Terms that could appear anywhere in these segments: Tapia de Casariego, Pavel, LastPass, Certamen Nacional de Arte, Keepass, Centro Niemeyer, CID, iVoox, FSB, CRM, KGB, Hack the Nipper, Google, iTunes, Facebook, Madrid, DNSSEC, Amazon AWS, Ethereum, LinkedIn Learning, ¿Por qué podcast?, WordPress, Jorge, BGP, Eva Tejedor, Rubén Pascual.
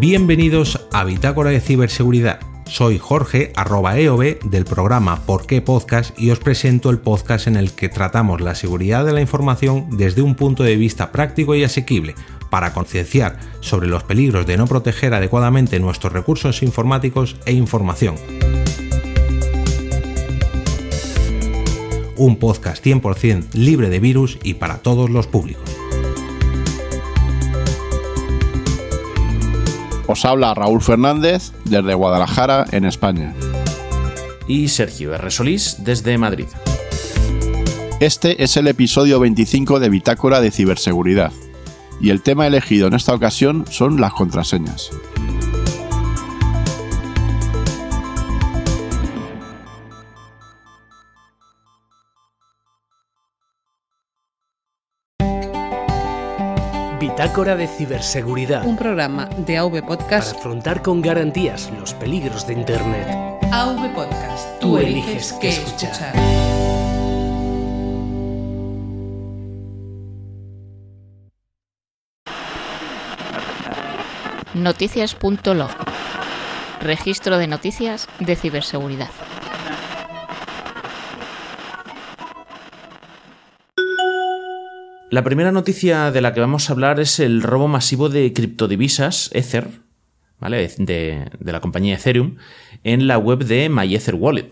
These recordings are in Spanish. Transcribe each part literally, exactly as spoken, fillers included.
Bienvenidos a Bitácora de Ciberseguridad. Soy Jorge, arroba E O B, del programa Por qué podcast, y os presento el podcast en el que tratamos la seguridad de la información desde un punto de vista práctico y asequible, para concienciar sobre los peligros de no proteger adecuadamente nuestros recursos informáticos e información. Un podcast cien por ciento libre de virus y para todos los públicos. Os habla Raúl Fernández desde Guadalajara, en España. Y Sergio erre Solís desde Madrid. Este es el episodio veinticinco de Bitácora de Ciberseguridad, y el tema elegido en esta ocasión son las contraseñas. Bitácora de Ciberseguridad. Un programa de A V Podcast para afrontar con garantías los peligros de Internet. A V Podcast. Tú eliges qué escuchar. Noticias punto log. Registro de noticias de ciberseguridad. La primera noticia de la que vamos a hablar es el robo masivo de criptodivisas Ether, ¿vale? de, de la compañía Ethereum, en la web de MyEtherWallet.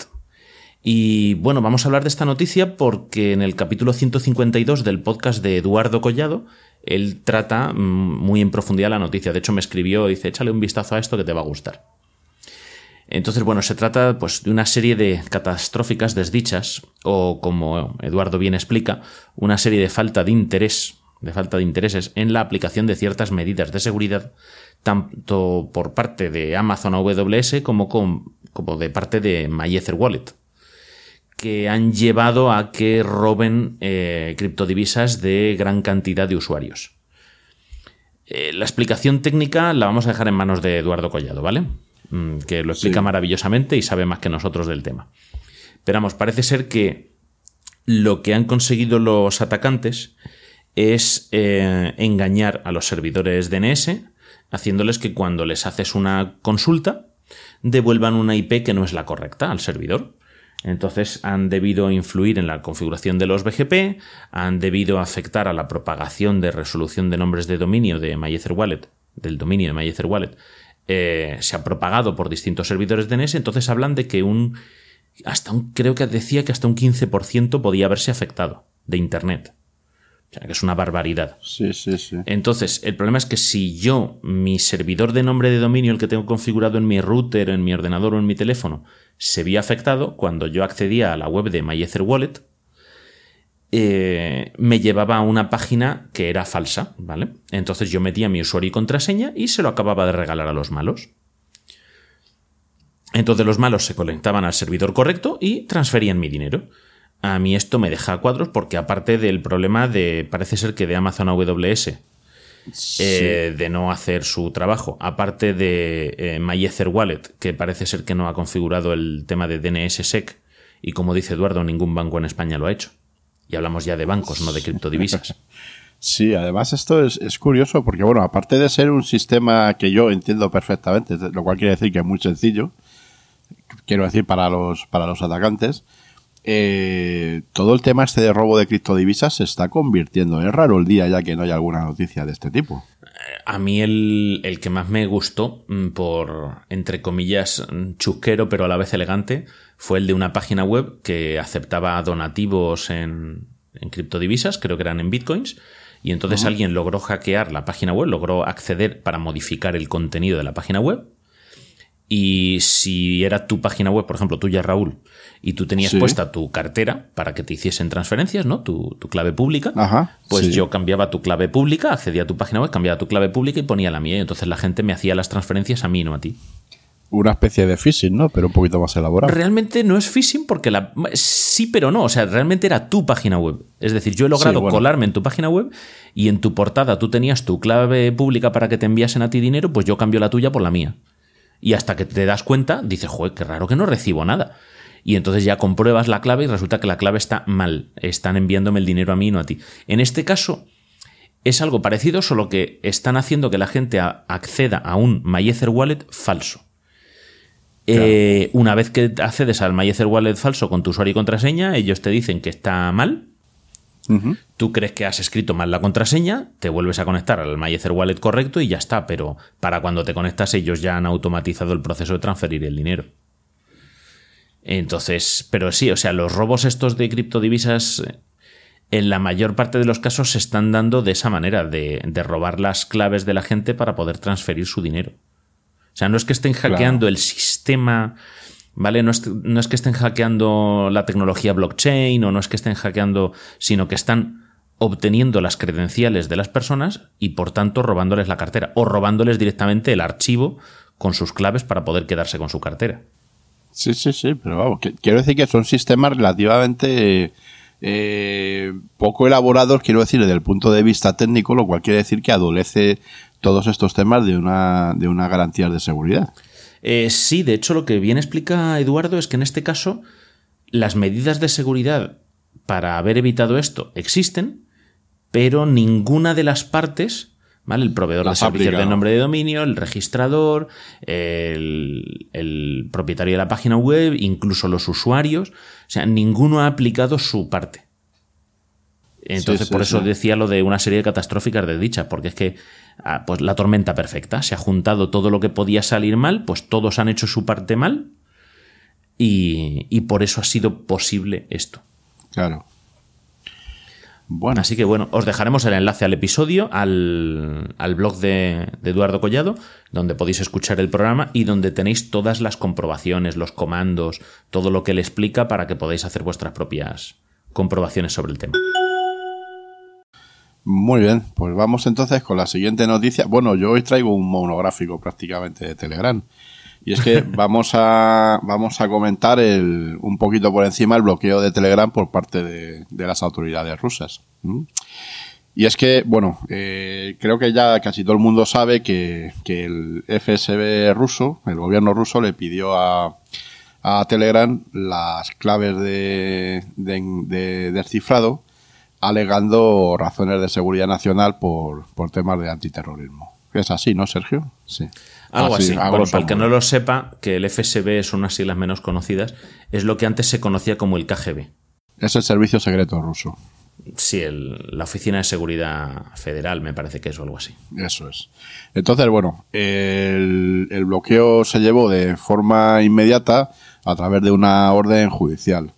Y bueno, vamos a hablar de esta noticia porque en el capítulo ciento cincuenta y dos del podcast de Eduardo Collado, él trata muy en profundidad la noticia. De hecho, me escribió y dice, échale un vistazo a esto que te va a gustar. Entonces, bueno, se trata pues de una serie de catastróficas desdichas, o como Eduardo bien explica, una serie de falta de interés, de falta de intereses en la aplicación de ciertas medidas de seguridad, tanto por parte de Amazon A W S como, con, como de parte de MyEtherWallet, que han llevado a que roben eh, criptodivisas de gran cantidad de usuarios. Eh, la explicación técnica la vamos a dejar en manos de Eduardo Collado, ¿vale? Que lo explica sí. Maravillosamente y sabe más que nosotros del tema. Pero vamos, parece ser que lo que han conseguido los atacantes es eh, engañar a los servidores D N S, haciéndoles que cuando les haces una consulta devuelvan una I P que no es la correcta al servidor. Entonces han debido influir en la configuración de los B G P, han debido afectar a la propagación de resolución de nombres de dominio de MyEtherWallet, del dominio de MyEtherWallet. Eh, se ha propagado por distintos servidores D N S, entonces hablan de que un hasta un creo que decía que hasta un quince por ciento podía haberse afectado de Internet. O sea, que es una barbaridad. Sí, sí, sí. Entonces, el problema es que si yo, mi servidor de nombre de dominio, el que tengo configurado en mi router, en mi ordenador o en mi teléfono, se vio afectado cuando yo accedía a la web de MyEtherWallet, Eh, me llevaba a una página que era falsa, ¿vale? Entonces yo metía mi usuario y contraseña y se lo acababa de regalar a los malos. Entonces los malos se conectaban al servidor correcto y transferían mi dinero. A mí esto me deja a cuadros porque aparte del problema de, parece ser que de Amazon A W S, sí. eh, de no hacer su trabajo, aparte de eh, MyEtherWallet, que parece ser que no ha configurado el tema de D N S sec y como dice Eduardo, ningún banco en España lo ha hecho. Y hablamos ya de bancos, no de criptodivisas. Sí, además esto es, es curioso porque, bueno, aparte de ser un sistema que yo entiendo perfectamente, lo cual quiere decir que es muy sencillo, quiero decir para los, para los atacantes, eh, todo el tema este de robo de criptodivisas se está convirtiendo. Es raro el día ya que no haya alguna noticia de este tipo. A mí el, el que más me gustó, por, entre comillas, chusquero pero a la vez elegante, fue el de una página web que aceptaba donativos en, en criptodivisas, creo que eran en bitcoins, y entonces uh-huh. alguien logró hackear la página web, logró acceder para modificar el contenido de la página web, y si era tu página web, por ejemplo, tuya, Raúl, y tú tenías sí. puesta tu cartera para que te hiciesen transferencias, ¿no? Tu, tu clave pública, Ajá, pues sí. yo cambiaba tu clave pública, accedía a tu página web, cambiaba tu clave pública y ponía la mía, y entonces la gente me hacía las transferencias a mí, no a ti. Una especie de phishing, ¿no? Pero un poquito más elaborado. Realmente no es phishing porque la... Sí, pero no. O sea, realmente era tu página web. Es decir, yo he logrado sí, bueno. colarme en tu página web y en tu portada tú tenías tu clave pública para que te enviasen a ti dinero, pues yo cambio la tuya por la mía. Y hasta que te das cuenta, dices, joder, qué raro que no recibo nada. Y entonces ya compruebas la clave y resulta que la clave está mal. Están enviándome el dinero a mí y no a ti. En este caso... es algo parecido, solo que están haciendo que la gente a, acceda a un MyEtherWallet falso. Claro. Eh, una vez que accedes al MyEtherWallet falso con tu usuario y contraseña, ellos te dicen que está mal. Uh-huh. Tú crees que has escrito mal la contraseña, te vuelves a conectar al MyEtherWallet correcto y ya está. Pero para cuando te conectas, ellos ya han automatizado el proceso de transferir el dinero. Entonces, pero sí, o sea, los robos estos de criptodivisas en la mayor parte de los casos se están dando de esa manera, de, de robar las claves de la gente para poder transferir su dinero. O sea, no es que estén hackeando claro. el sistema, ¿vale? No es, no es que estén hackeando la tecnología blockchain o no es que estén hackeando, sino que están obteniendo las credenciales de las personas y, por tanto, robándoles la cartera o robándoles directamente el archivo con sus claves para poder quedarse con su cartera. Sí, sí, sí, pero vamos, que, quiero decir que son sistemas relativamente eh, poco elaborados, quiero decir, desde el punto de vista técnico, lo cual quiere decir que adolece todos estos temas de una de una garantía de seguridad. Eh, sí, de hecho, lo que bien explica Eduardo es que en este caso las medidas de seguridad para haber evitado esto existen, pero ninguna de las partes... ¿Vale? El proveedor la de servicios fábrica, ¿no? de nombre de dominio, el registrador, el, el propietario de la página web, incluso los usuarios. O sea, ninguno ha aplicado su parte. Entonces, sí, sí, por eso sí. decía lo de una serie de catastróficas desdichas, porque es que ah, pues la tormenta perfecta. Se ha juntado todo lo que podía salir mal, pues todos han hecho su parte mal y, y por eso ha sido posible esto. Claro. Bueno. Así que bueno, os dejaremos el enlace al episodio, al, al blog de, de Eduardo Collado, donde podéis escuchar el programa y donde tenéis todas las comprobaciones, los comandos, todo lo que le explica para que podáis hacer vuestras propias comprobaciones sobre el tema. Muy bien, pues vamos entonces con la siguiente noticia. Bueno, yo hoy traigo un monográfico prácticamente de Telegram. Y es que vamos a vamos a comentar el, un poquito por encima el bloqueo de Telegram por parte de, de las autoridades rusas. ¿Mm? Y es que, bueno, eh, creo que ya casi todo el mundo sabe que, que el F S B ruso, el gobierno ruso, le pidió a, a Telegram las claves de, de, de descifrado, alegando razones de seguridad nacional por, por temas de antiterrorismo. Es así, ¿no, Sergio? Sí. Algo así. así. Bueno, para el que no lo sepa, que el F S B son así las menos conocidas, es lo que antes se conocía como el K G B. Es el servicio secreto ruso. Sí, el, la Oficina de Seguridad Federal, me parece que es o algo así. Eso es. Entonces, bueno, el, el bloqueo se llevó de forma inmediata a través de una orden judicial.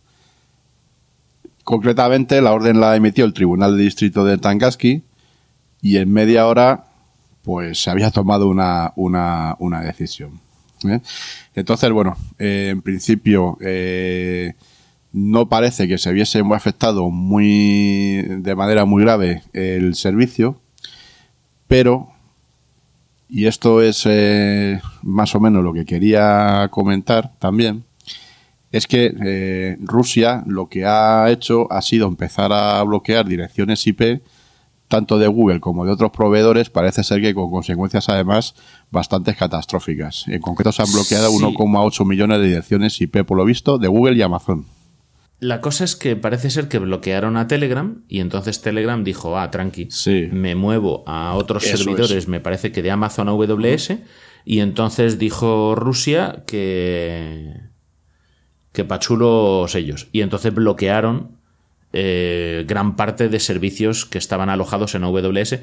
Concretamente, la orden la emitió el Tribunal de Distrito de Tangansky y en media hora... pues se había tomado una, una, una decisión. ¿eh? Entonces, bueno, eh, en principio eh, no parece que se viese afectado muy de manera muy grave el servicio, pero, y esto es eh, más o menos lo que quería comentar también, es que eh, Rusia lo que ha hecho ha sido empezar a bloquear direcciones I P tanto de Google como de otros proveedores, parece ser que con consecuencias además bastante catastróficas. En concreto se han bloqueado sí. uno coma ocho millones de direcciones I P, por lo visto, de Google y Amazon. La cosa es que parece ser que bloquearon a Telegram y entonces Telegram dijo, ah, tranqui, sí. me muevo a otros Eso servidores, es. me parece que de Amazon A W S, y entonces dijo Rusia que, que pachulos ellos. Y entonces bloquearon... Eh, gran parte de servicios que estaban alojados en A W S,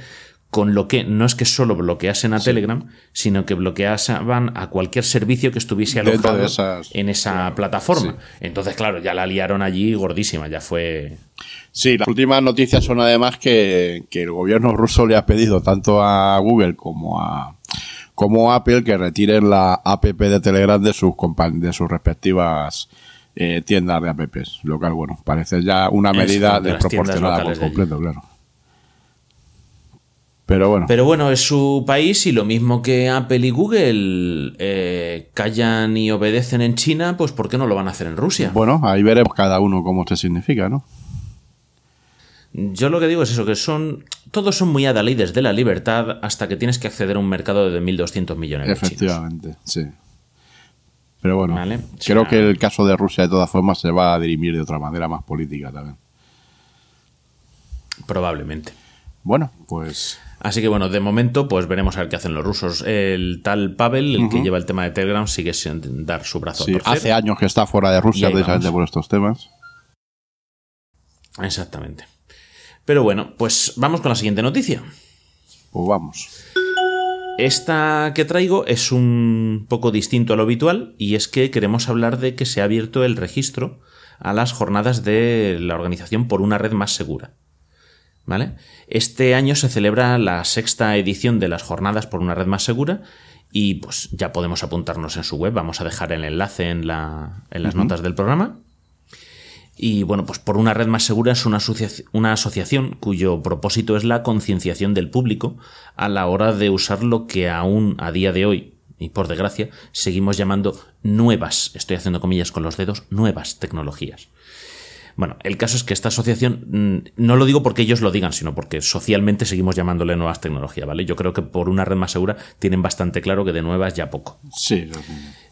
con lo que no es que solo bloqueasen a sí. Telegram, sino que bloqueaban a cualquier servicio que estuviese alojado esas, en esa claro, plataforma. Sí. Entonces, claro, ya la liaron allí gordísima, ya fue... Sí, las últimas noticias son además que, que el gobierno ruso le ha pedido tanto a Google como a como Apple que retiren la app de Telegram de sus, compa- de sus respectivas... Eh, tiendas de apps, lo cual, bueno, parece ya una medida de desproporcionada por completo, claro. Pero bueno. Pero bueno, es su país y lo mismo que Apple y Google eh, callan y obedecen en China, pues ¿por qué no lo van a hacer en Rusia? Bueno, ahí veremos cada uno cómo se significa, ¿no? Yo lo que digo es eso, que son todos son muy adalides de la libertad hasta que tienes que acceder a un mercado de mil doscientos millones de chinos. Efectivamente, sí. Pero bueno, vale, creo ya. que el caso de Rusia de todas formas se va a dirimir de otra manera más política también. Probablemente. Bueno, pues... Así que bueno, de momento pues veremos a ver qué hacen los rusos. El tal Pavel, el uh-huh. que lleva el tema de Telegram, sigue sin dar su brazo sí, a torcer. Hace años que está fuera de Rusia precisamente por estos temas. Exactamente. Pero bueno, pues vamos con la siguiente noticia. Pues vamos. Esta que traigo es un poco distinto a lo habitual, y es que queremos hablar de que se ha abierto el registro a las jornadas de la organización Por una Red Más Segura. ¿Vale? Este año se celebra la sexta edición de las jornadas Por una Red Más Segura, y pues ya podemos apuntarnos en su web. Vamos a dejar el enlace en, la, en las uh-huh. notas del programa. Y bueno, pues Por una Red Más Segura es una, asoci- una asociación cuyo propósito es la concienciación del público a la hora de usar lo que aún a día de hoy, y por desgracia, seguimos llamando nuevas, estoy haciendo comillas con los dedos, nuevas tecnologías. Bueno, el caso es que esta asociación, no lo digo porque ellos lo digan, sino porque socialmente seguimos llamándole nuevas tecnologías, ¿vale? Yo creo que Por una Red Más Segura tienen bastante claro que de nuevas ya poco. Sí.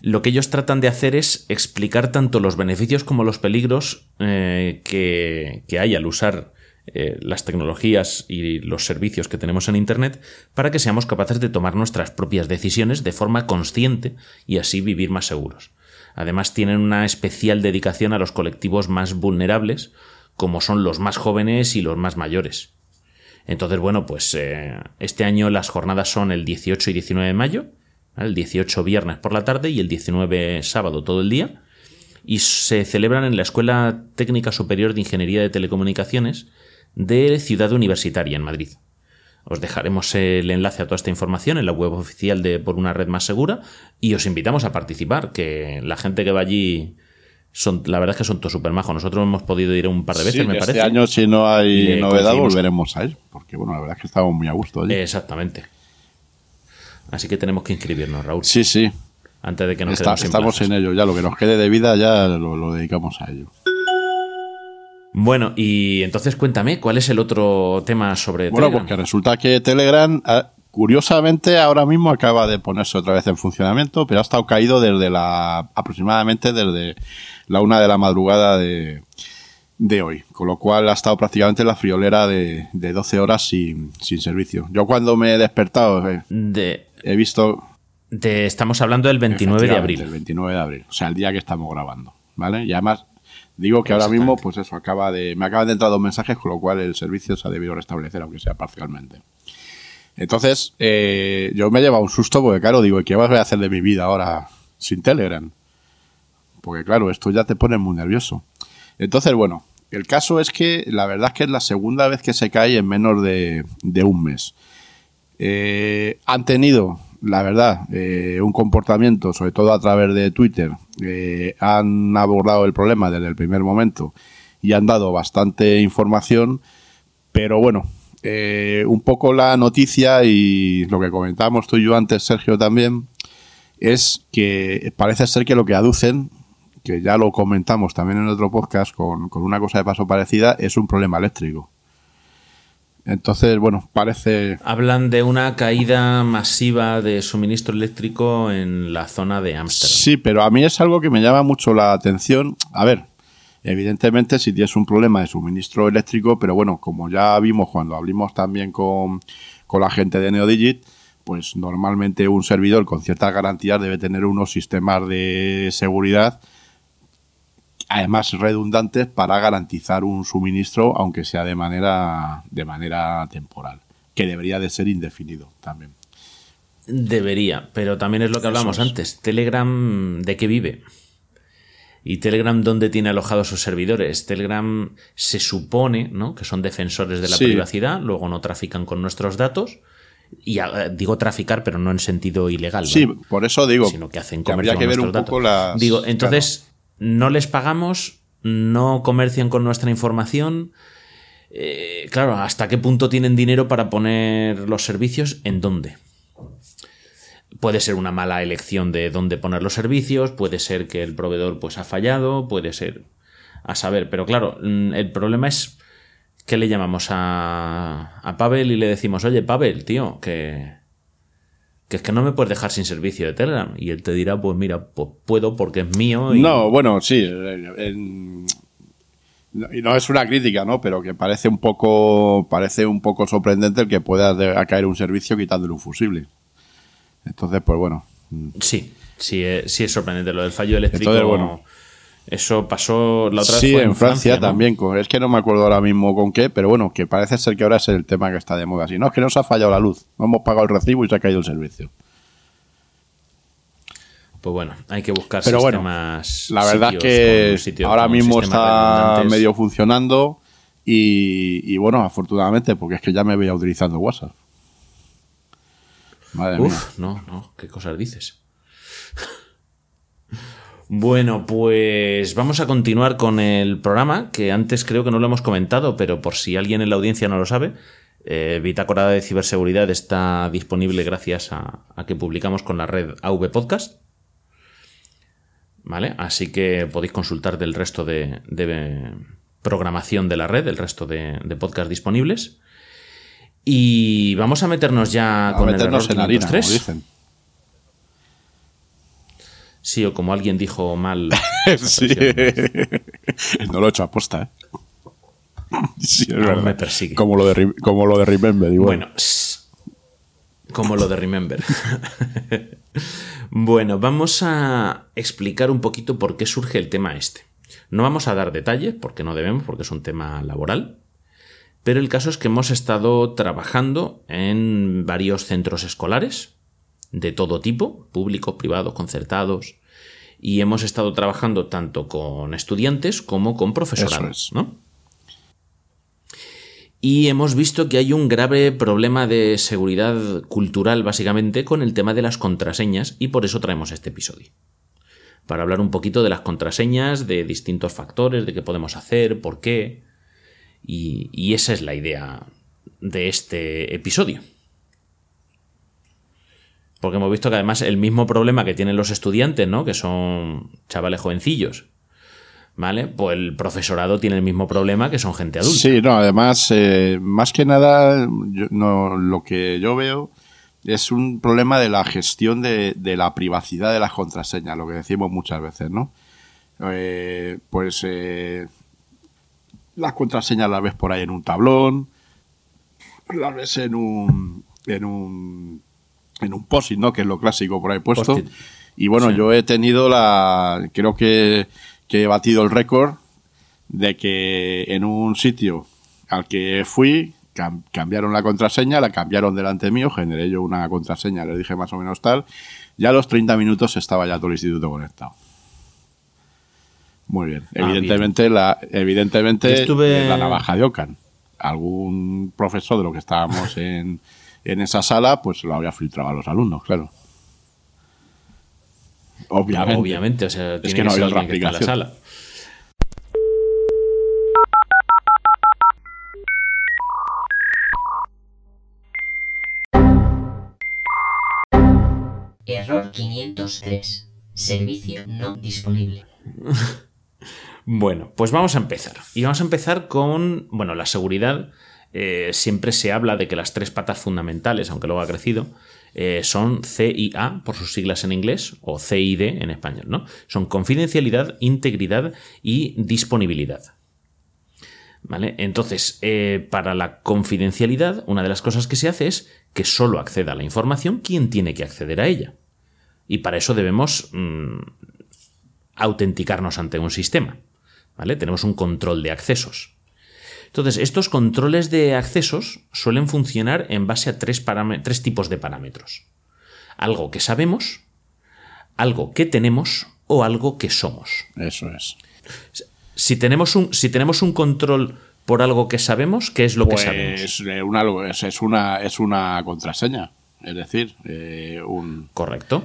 Lo que ellos tratan de hacer es explicar tanto los beneficios como los peligros eh, que, que hay al usar eh, las tecnologías y los servicios que tenemos en Internet, para que seamos capaces de tomar nuestras propias decisiones de forma consciente y así vivir más seguros. Además, tienen una especial dedicación a los colectivos más vulnerables, como son los más jóvenes y los más mayores. Entonces, bueno, pues eh, este año las jornadas son el dieciocho y diecinueve de mayo, ¿vale? El dieciocho viernes por la tarde y el diecinueve sábado todo el día, y se celebran en la Escuela Técnica Superior de Ingeniería de Telecomunicaciones de Ciudad Universitaria, en Madrid. Os dejaremos el enlace a toda esta información en la web oficial de Por una Red Más Segura y os invitamos a participar, que la gente que va allí, son, la verdad es que son todos súper majos. Nosotros hemos podido ir un par de veces, sí, me este parece. Este año, si no hay eh, novedad, volveremos a ir, porque bueno, la verdad es que estamos muy a gusto allí. Exactamente. Así que tenemos que inscribirnos, Raúl. Sí, sí. Antes de que nos Está, quedemos sin Estamos plazas. En ello, ya lo que nos quede de vida ya lo, lo dedicamos a ello. Bueno, y entonces cuéntame, ¿cuál es el otro tema sobre Telegram? Bueno, porque resulta que Telegram, curiosamente, ahora mismo acaba de ponerse otra vez en funcionamiento, pero ha estado caído desde la aproximadamente desde la una de la madrugada de, de hoy, con lo cual ha estado prácticamente en la friolera de, de doce horas sin, sin servicio. Yo cuando me he despertado eh, de, he visto... De, estamos hablando del veintinueve de abril. El veintinueve de abril, o sea, el día que estamos grabando, ¿vale? Y además... Digo que ahora mismo, pues eso, acaba de me acaban de entrar dos mensajes, con lo cual el servicio se ha debido restablecer, aunque sea parcialmente. Entonces, eh, yo me he llevado un susto porque, claro, digo, ¿qué vas a hacer de mi vida ahora sin Telegram? Porque, claro, esto ya te pone muy nervioso. Entonces, bueno, el caso es que la verdad es que es la segunda vez que se cae en menos de, de un mes. Eh, han tenido... La verdad, eh, un comportamiento, sobre todo a través de Twitter, eh, han abordado el problema desde el primer momento y han dado bastante información, pero bueno, eh, un poco la noticia y lo que comentábamos tú y yo antes, Sergio, también, es que parece ser que lo que aducen, que ya lo comentamos también en otro podcast con, con una cosa de paso parecida, es un problema eléctrico. Entonces, bueno, parece... Hablan de una caída masiva de suministro eléctrico en la zona de Ámsterdam. Sí, pero a mí es algo que me llama mucho la atención. A ver, evidentemente si tienes un problema de suministro eléctrico, pero bueno, como ya vimos cuando hablamos también con, con la gente de Neodigit, pues normalmente un servidor con ciertas garantías debe tener unos sistemas de seguridad, además redundantes, para garantizar un suministro, aunque sea de manera de manera temporal, que debería de ser indefinido también. Debería, pero también es lo que hablamos es. antes. Telegram, ¿de qué vive? Y Telegram, ¿dónde tiene alojados sus servidores? Telegram se supone, ¿no?, que son defensores de la sí. privacidad, luego no trafican con nuestros datos. Y digo traficar, pero no en sentido ilegal. ¿no? Sí, por eso digo. Sino que hacen comercio con nuestros datos. Habría que ver un poco las... Digo, entonces... Claro. No les pagamos, no comercian con nuestra información. Eh, claro, ¿hasta qué punto tienen dinero para poner los servicios? ¿En dónde? Puede ser una mala elección de dónde poner los servicios, puede ser que el proveedor pues ha fallado, puede ser a saber. Pero claro, el problema es que le llamamos a, a Pavel y le decimos, oye, Pavel, tío, que... que es que no me puedes dejar sin servicio de Telegram. Y él te dirá, pues mira, pues puedo porque es mío. Y... No, bueno, sí. En, en, y no es una crítica, ¿no? Pero que parece un poco, parece un poco sorprendente el que pueda caer un servicio quitándole un fusible. Entonces, pues bueno. Sí, sí es, sí es sorprendente lo del fallo eléctrico. Entonces, bueno, eso pasó la otra sí, vez. Sí, en Francia, Francia ¿no? también. Es que no me acuerdo ahora mismo con qué, pero bueno, que parece ser que ahora es el tema que está de moda. Si no, es que nos ha fallado la luz. No hemos pagado el recibo y se ha caído el servicio. Pues bueno, hay que buscar pero sistemas. Bueno, la verdad es que sitios, ahora mismo está medio funcionando y, y bueno, afortunadamente, porque es que ya me veía utilizando WhatsApp. Madre Uf, mía. no, no, qué cosas dices. Bueno, pues vamos a continuar con el programa, que antes creo que no lo hemos comentado, pero por si alguien en la audiencia no lo sabe, eh, Bitácora de Ciberseguridad está disponible gracias a, a que publicamos con la red A V Podcast. ¿Vale? Así que podéis consultar del resto de, de programación de la red, el resto de, de podcasts disponibles. Y vamos a meternos ya a con meternos el error en quinientos tres. Harina, como dicen. Sí, o como alguien dijo mal. Sí. No lo he hecho a posta, ¿eh? Sí, es verdad. Me persigue. Como lo de, como lo de Remember. Igual. Bueno, como lo de Remember. Bueno, vamos a explicar un poquito por qué surge el tema este. No vamos a dar detalles, porque no debemos, porque es un tema laboral. Pero el caso es que hemos estado trabajando en varios centros escolares de todo tipo, públicos, privados, concertados, y hemos estado trabajando tanto con estudiantes como con profesorados, ¿no? Y hemos visto que hay un grave problema de seguridad cultural, básicamente, con el tema de las contraseñas, y por eso traemos este episodio. Para hablar un poquito de las contraseñas, de distintos factores, de qué podemos hacer, por qué. Y, y esa es la idea de este episodio. Porque hemos visto que además el mismo problema que tienen los estudiantes, ¿no? Que son chavales jovencillos, ¿vale? Pues el profesorado tiene el mismo problema, que son gente adulta. Sí, no, además, eh, más que nada, yo, no, lo que yo veo es un problema de la gestión de, de la privacidad de las contraseñas, lo que decimos muchas veces, ¿no? Eh, pues... Eh, Las contraseñas las ves por ahí en un tablón, las ves en un en un, en un post-it, ¿no? Que es lo clásico por ahí puesto. Post-it. Y bueno, sí. Yo he tenido la... Creo que, que he batido el récord de que en un sitio al que fui cam- cambiaron la contraseña, la cambiaron delante mío, generé yo una contraseña, le dije más o menos tal. Ya a los treinta minutos estaba ya todo el instituto conectado. Muy bien. Ah, evidentemente, bien. La, evidentemente estuve... la navaja de Ocan. Algún profesor de lo que estábamos en, en esa sala, pues lo había filtrado a los alumnos, claro. Obviamente. Obviamente, o sea, tiene es que, que no había otra aplicación en la sala. Error quinientos tres. Servicio no disponible. Bueno, pues vamos a empezar. Y vamos a empezar con, bueno, la seguridad. Eh, siempre se habla de que las tres patas fundamentales, aunque luego ha crecido, eh, son C I A, por sus siglas en inglés, o C I D en español, ¿no? Son confidencialidad, integridad y disponibilidad. ¿Vale? Entonces, eh, para la confidencialidad, una de las cosas que se hace es que solo acceda a la información quien tiene que acceder a ella. Y para eso debemos... Mmm, autenticarnos ante un sistema, ¿vale? Tenemos un control de accesos. Entonces, estos controles de accesos suelen funcionar en base a tres, param- tres tipos de parámetros. Algo que sabemos, algo que tenemos o algo que somos. Eso es. Si tenemos un, si tenemos un control por algo que sabemos, ¿qué es lo pues, que sabemos? Una, es, una, es una contraseña, es decir, eh, un... Correcto.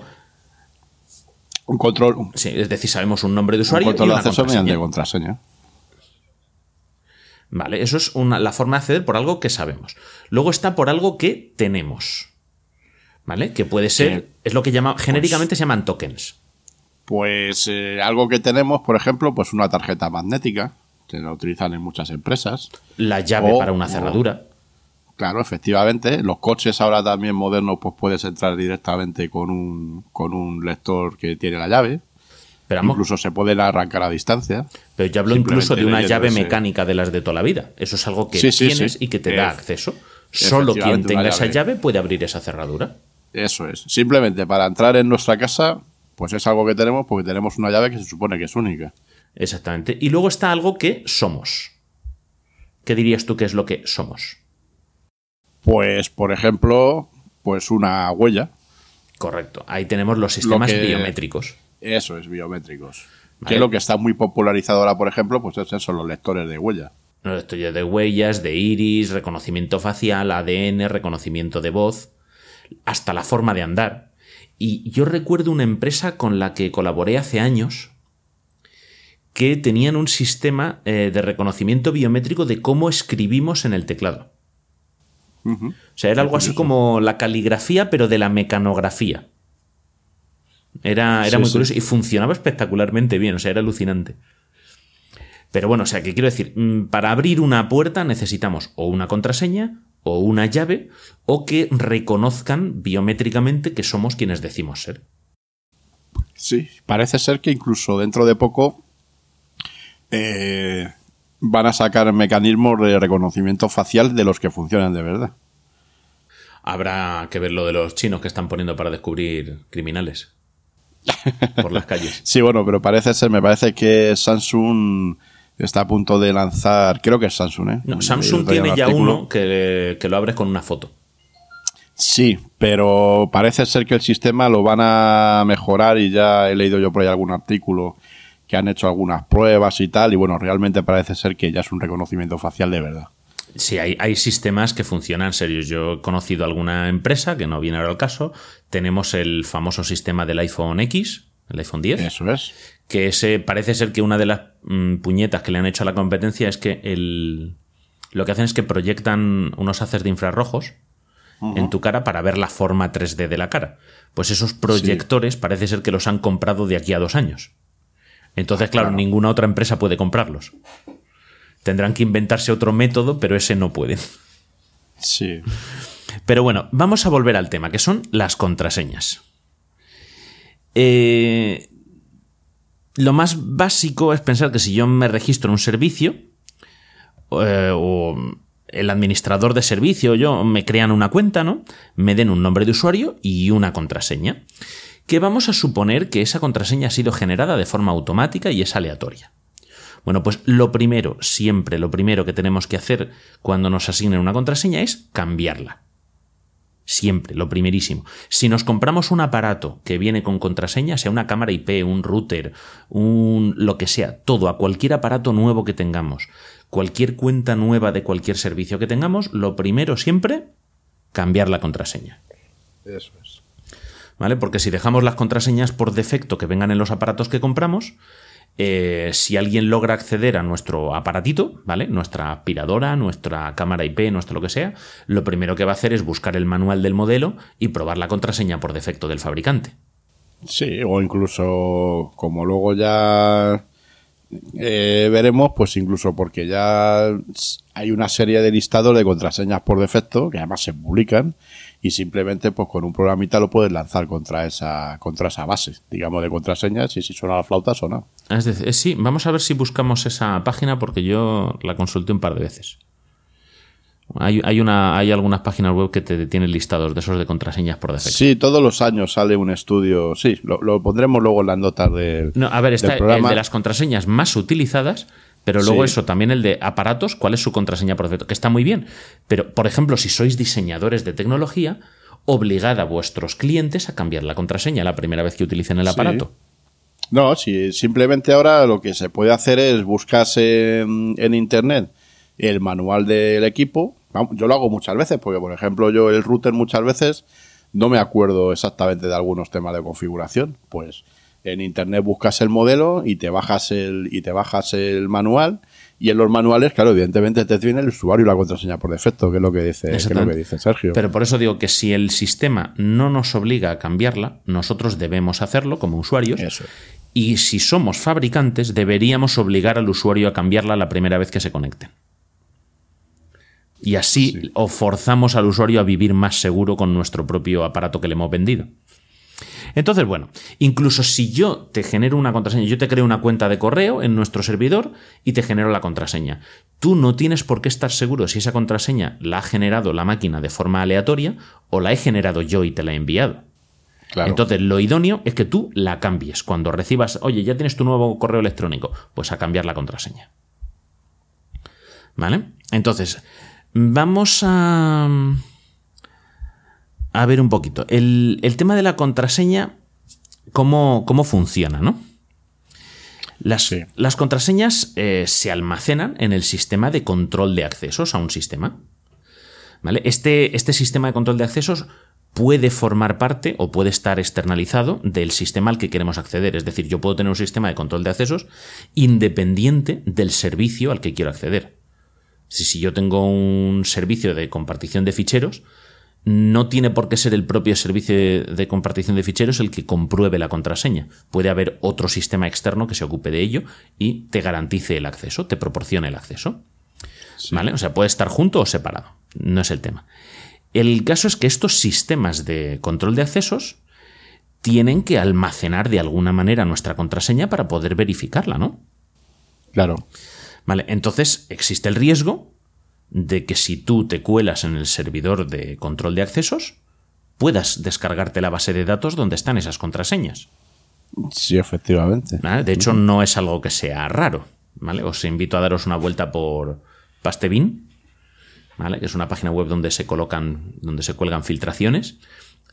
Un control. Sí, es decir, sabemos un nombre de usuario. Un control y una de acceso contraseña. Mediante contraseña. Vale, eso es una, la forma de acceder por algo que sabemos. Luego está por algo que tenemos. ¿Vale? Que puede ser. Eh, es lo que llama, genéricamente pues, se llaman tokens. Pues eh, algo que tenemos, por ejemplo, pues una tarjeta magnética, que la utilizan en muchas empresas. La llave o, para una cerradura. O, claro, efectivamente. Los coches ahora también modernos, pues puedes entrar directamente con un con un lector que tiene la llave. Esperamos. Incluso se pueden arrancar a distancia. Pero yo hablo incluso de una llave mecánica de las de toda la vida. Eso es algo que sí, sí, tienes sí. y que te da acceso. Solo quien tenga llave. esa llave puede abrir esa cerradura. Eso es. Simplemente para entrar en nuestra casa, pues es algo que tenemos porque tenemos una llave que se supone que es única. Exactamente. Y luego está algo que somos. ¿Qué dirías tú que es lo que somos? Pues, por ejemplo, pues una huella. Correcto. Ahí tenemos los sistemas lo que... biométricos. Eso es, biométricos. Vale. Que lo que está muy popularizado ahora, por ejemplo, pues son los lectores de huella. Los lectores de huellas, de iris, reconocimiento facial, A D N, reconocimiento de voz, hasta la forma de andar. Y yo recuerdo una empresa con la que colaboré hace años que tenían un sistema eh, de reconocimiento biométrico de cómo escribimos en el teclado. Uh-huh. O sea, era algo así como la caligrafía, pero de la mecanografía. Era, era sí, muy sí. curioso y funcionaba espectacularmente bien, o sea, era alucinante. Pero bueno, o sea, que quiero decir, para abrir una puerta necesitamos o una contraseña o una llave o que reconozcan biométricamente que somos quienes decimos ser. Sí, parece ser que incluso dentro de poco eh, van a sacar mecanismos de reconocimiento facial de los que funcionan de verdad. Habrá que ver lo de los chinos que están poniendo para descubrir criminales por las calles. Sí, bueno, pero parece ser, me parece que Samsung está a punto de lanzar, creo que es Samsung, ¿eh? No, Samsung tiene ya uno que, que lo abres con una foto. Sí, pero parece ser que el sistema lo van a mejorar y ya he leído yo por ahí algún artículo que han hecho algunas pruebas y tal, y bueno, realmente parece ser que ya es un reconocimiento facial de verdad. Sí, hay, hay sistemas que funcionan serios. Yo he conocido alguna empresa, que no viene ahora al caso. Tenemos el famoso sistema del iPhone X, el iPhone diez. Eso es. Que ese parece ser que una de las mmm, puñetas que le han hecho a la competencia es que el, lo que hacen es que proyectan unos haces de infrarrojos uh-huh. en tu cara para ver la forma tres D de la cara. Pues esos proyectores sí. parece ser que los han comprado de aquí a dos años. Entonces, ah, claro, claro, ninguna otra empresa puede comprarlos. Tendrán que inventarse otro método, pero ese no pueden. Sí. Pero bueno, vamos a volver al tema, que son las contraseñas. Eh, lo más básico es pensar que si yo me registro en un servicio, eh, o el administrador de servicio, yo, me crean una cuenta, ¿no? Me den un nombre de usuario y una contraseña, que vamos a suponer que esa contraseña ha sido generada de forma automática y es aleatoria. Bueno, pues lo primero, siempre lo primero que tenemos que hacer cuando nos asignen una contraseña es cambiarla. Siempre, lo primerísimo. Si nos compramos un aparato que viene con contraseña, sea una cámara I P, un router, un lo que sea, todo, a cualquier aparato nuevo que tengamos, cualquier cuenta nueva de cualquier servicio que tengamos, lo primero siempre, cambiar la contraseña. Eso es. ¿Vale? Porque si dejamos las contraseñas por defecto que vengan en los aparatos que compramos, Eh, si alguien logra acceder a nuestro aparatito, ¿vale? Nuestra aspiradora, nuestra cámara I P, nuestro lo que sea, lo primero que va a hacer es buscar el manual del modelo y probar la contraseña por defecto del fabricante. Sí, o incluso, como luego ya eh, veremos, pues incluso porque ya hay una serie de listados de contraseñas por defecto, que además se publican, y simplemente pues con un programita lo puedes lanzar contra esa contra esa base, digamos, de contraseñas, y si suena la flauta, suena. Es decir, sí, vamos a ver si buscamos esa página porque yo la consulté un par de veces. Hay hay una hay algunas páginas web que te tienen listados de esos de contraseñas por defecto. Sí, todos los años sale un estudio, sí, lo, lo pondremos luego en las notas del programa. No, a ver, está el de las contraseñas más utilizadas, pero luego sí. Eso, también el de aparatos, ¿cuál es su contraseña por defecto? Que está muy bien, pero por ejemplo, si sois diseñadores de tecnología, obligad a vuestros clientes a cambiar la contraseña la primera vez que utilicen el aparato. Sí. No, si simplemente ahora lo que se puede hacer es buscarse en, en internet el manual del equipo. Yo lo hago muchas veces, porque por ejemplo yo el router muchas veces no me acuerdo exactamente de algunos temas de configuración, pues en internet buscas el modelo y te bajas el y te bajas el manual, y en los manuales, claro, evidentemente te viene el usuario y la contraseña por defecto, que es lo que dice, que es lo que dice Sergio. Pero por eso digo que si el sistema no nos obliga a cambiarla, nosotros debemos hacerlo como usuarios. Eso. Y si somos fabricantes, deberíamos obligar al usuario a cambiarla la primera vez que se conecten. Y así sí. O forzamos al usuario a vivir más seguro con nuestro propio aparato que le hemos vendido. Entonces, bueno, incluso si yo te genero una contraseña, yo te creo una cuenta de correo en nuestro servidor y te genero la contraseña. Tú no tienes por qué estar seguro si esa contraseña la ha generado la máquina de forma aleatoria o la he generado yo y te la he enviado. Claro. Entonces, lo idóneo es que tú la cambies. Cuando recibas, oye, ya tienes tu nuevo correo electrónico, pues a cambiar la contraseña. ¿Vale? Entonces, vamos a... A ver un poquito. El, el tema de la contraseña, cómo, cómo funciona, ¿no? Las, sí. las contraseñas eh, se almacenan en el sistema de control de accesos a un sistema. ¿Vale? Este, este sistema de control de accesos puede formar parte o puede estar externalizado del sistema al que queremos acceder. Es decir, yo puedo tener un sistema de control de accesos independiente del servicio al que quiero acceder. Si, si yo tengo un servicio de compartición de ficheros, no tiene por qué ser el propio servicio de compartición de ficheros el que compruebe la contraseña. Puede haber otro sistema externo que se ocupe de ello y te garantice el acceso, te proporcione el acceso. Sí. ¿Vale? O sea, puede estar junto o separado. No es el tema. El caso es que estos sistemas de control de accesos tienen que almacenar de alguna manera nuestra contraseña para poder verificarla, ¿no? Claro. Vale, entonces existe el riesgo de que si tú te cuelas en el servidor de control de accesos, puedas descargarte la base de datos donde están esas contraseñas. Sí, efectivamente. ¿Vale? De hecho, no es algo que sea raro. ¿Vale? Os invito a daros una vuelta por Pastebin, ¿vale? Que es una página web donde se colocan, donde se cuelgan filtraciones,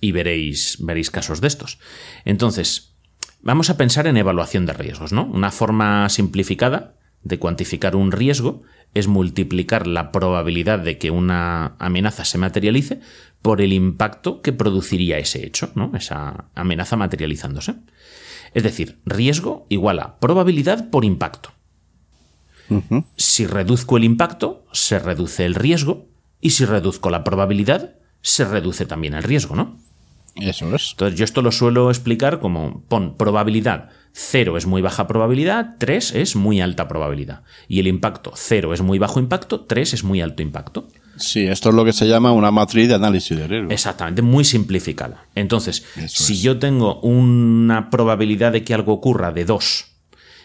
y veréis, veréis casos de estos. Entonces, vamos a pensar en evaluación de riesgos, ¿no? Una forma simplificada de cuantificar un riesgo es multiplicar la probabilidad de que una amenaza se materialice por el impacto que produciría ese hecho, ¿no? Esa amenaza materializándose. Es decir, riesgo igual a probabilidad por impacto. Uh-huh. Si reduzco el impacto, se reduce el riesgo, y si reduzco la probabilidad, se reduce también el riesgo, ¿no? Eso es. Entonces yo esto lo suelo explicar como pon probabilidad. Cero es muy baja probabilidad, tres es muy alta probabilidad. Y el impacto, cero es muy bajo impacto, tres es muy alto impacto. Sí, esto es lo que se llama una matriz de análisis de riesgo. Exactamente, muy simplificada. Entonces, Eso si es. yo tengo una probabilidad de que algo ocurra de dos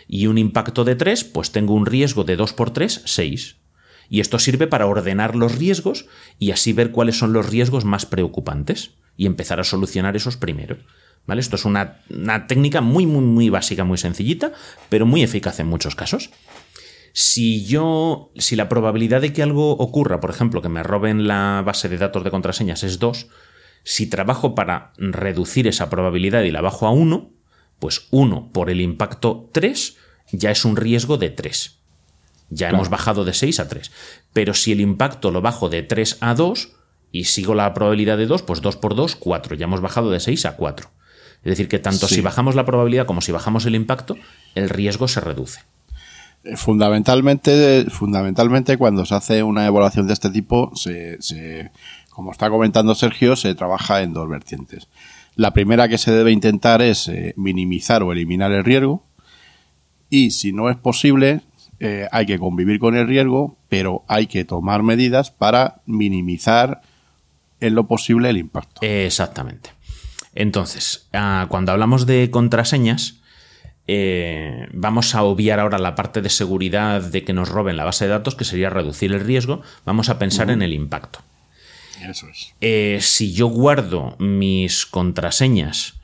y un impacto de tres, pues tengo un riesgo de dos por tres, seis. Y esto sirve para ordenar los riesgos y así ver cuáles son los riesgos más preocupantes y empezar a solucionar esos primero. ¿Vale? Esto es una, una técnica muy, muy, muy básica, muy sencillita, pero muy eficaz en muchos casos. Si yo, si la probabilidad de que algo ocurra, por ejemplo, que me roben la base de datos de contraseñas es dos, si trabajo para reducir esa probabilidad y la bajo a uno, pues uno por el impacto tres ya es un riesgo de tres. Ya claro. Hemos bajado de seis a tres. Pero si el impacto lo bajo de tres a dos y sigo la probabilidad de dos, pues dos por dos, cuatro. Ya hemos bajado de seis a cuatro. Es decir, que tanto sí. si bajamos la probabilidad como si bajamos el impacto, el riesgo se reduce. Fundamentalmente, fundamentalmente cuando se hace una evaluación de este tipo, se, se, como está comentando Sergio, se trabaja en dos vertientes. La primera que se debe intentar es eh, minimizar o eliminar el riesgo, y si no es posible, eh, hay que convivir con el riesgo, pero hay que tomar medidas para minimizar en lo posible el impacto. Exactamente. Entonces, cuando hablamos de contraseñas, eh, vamos a obviar ahora la parte de seguridad de que nos roben la base de datos, que sería reducir el riesgo. Vamos a pensar uh-huh. en el impacto. Eso es. Eh, si yo guardo mis contraseñas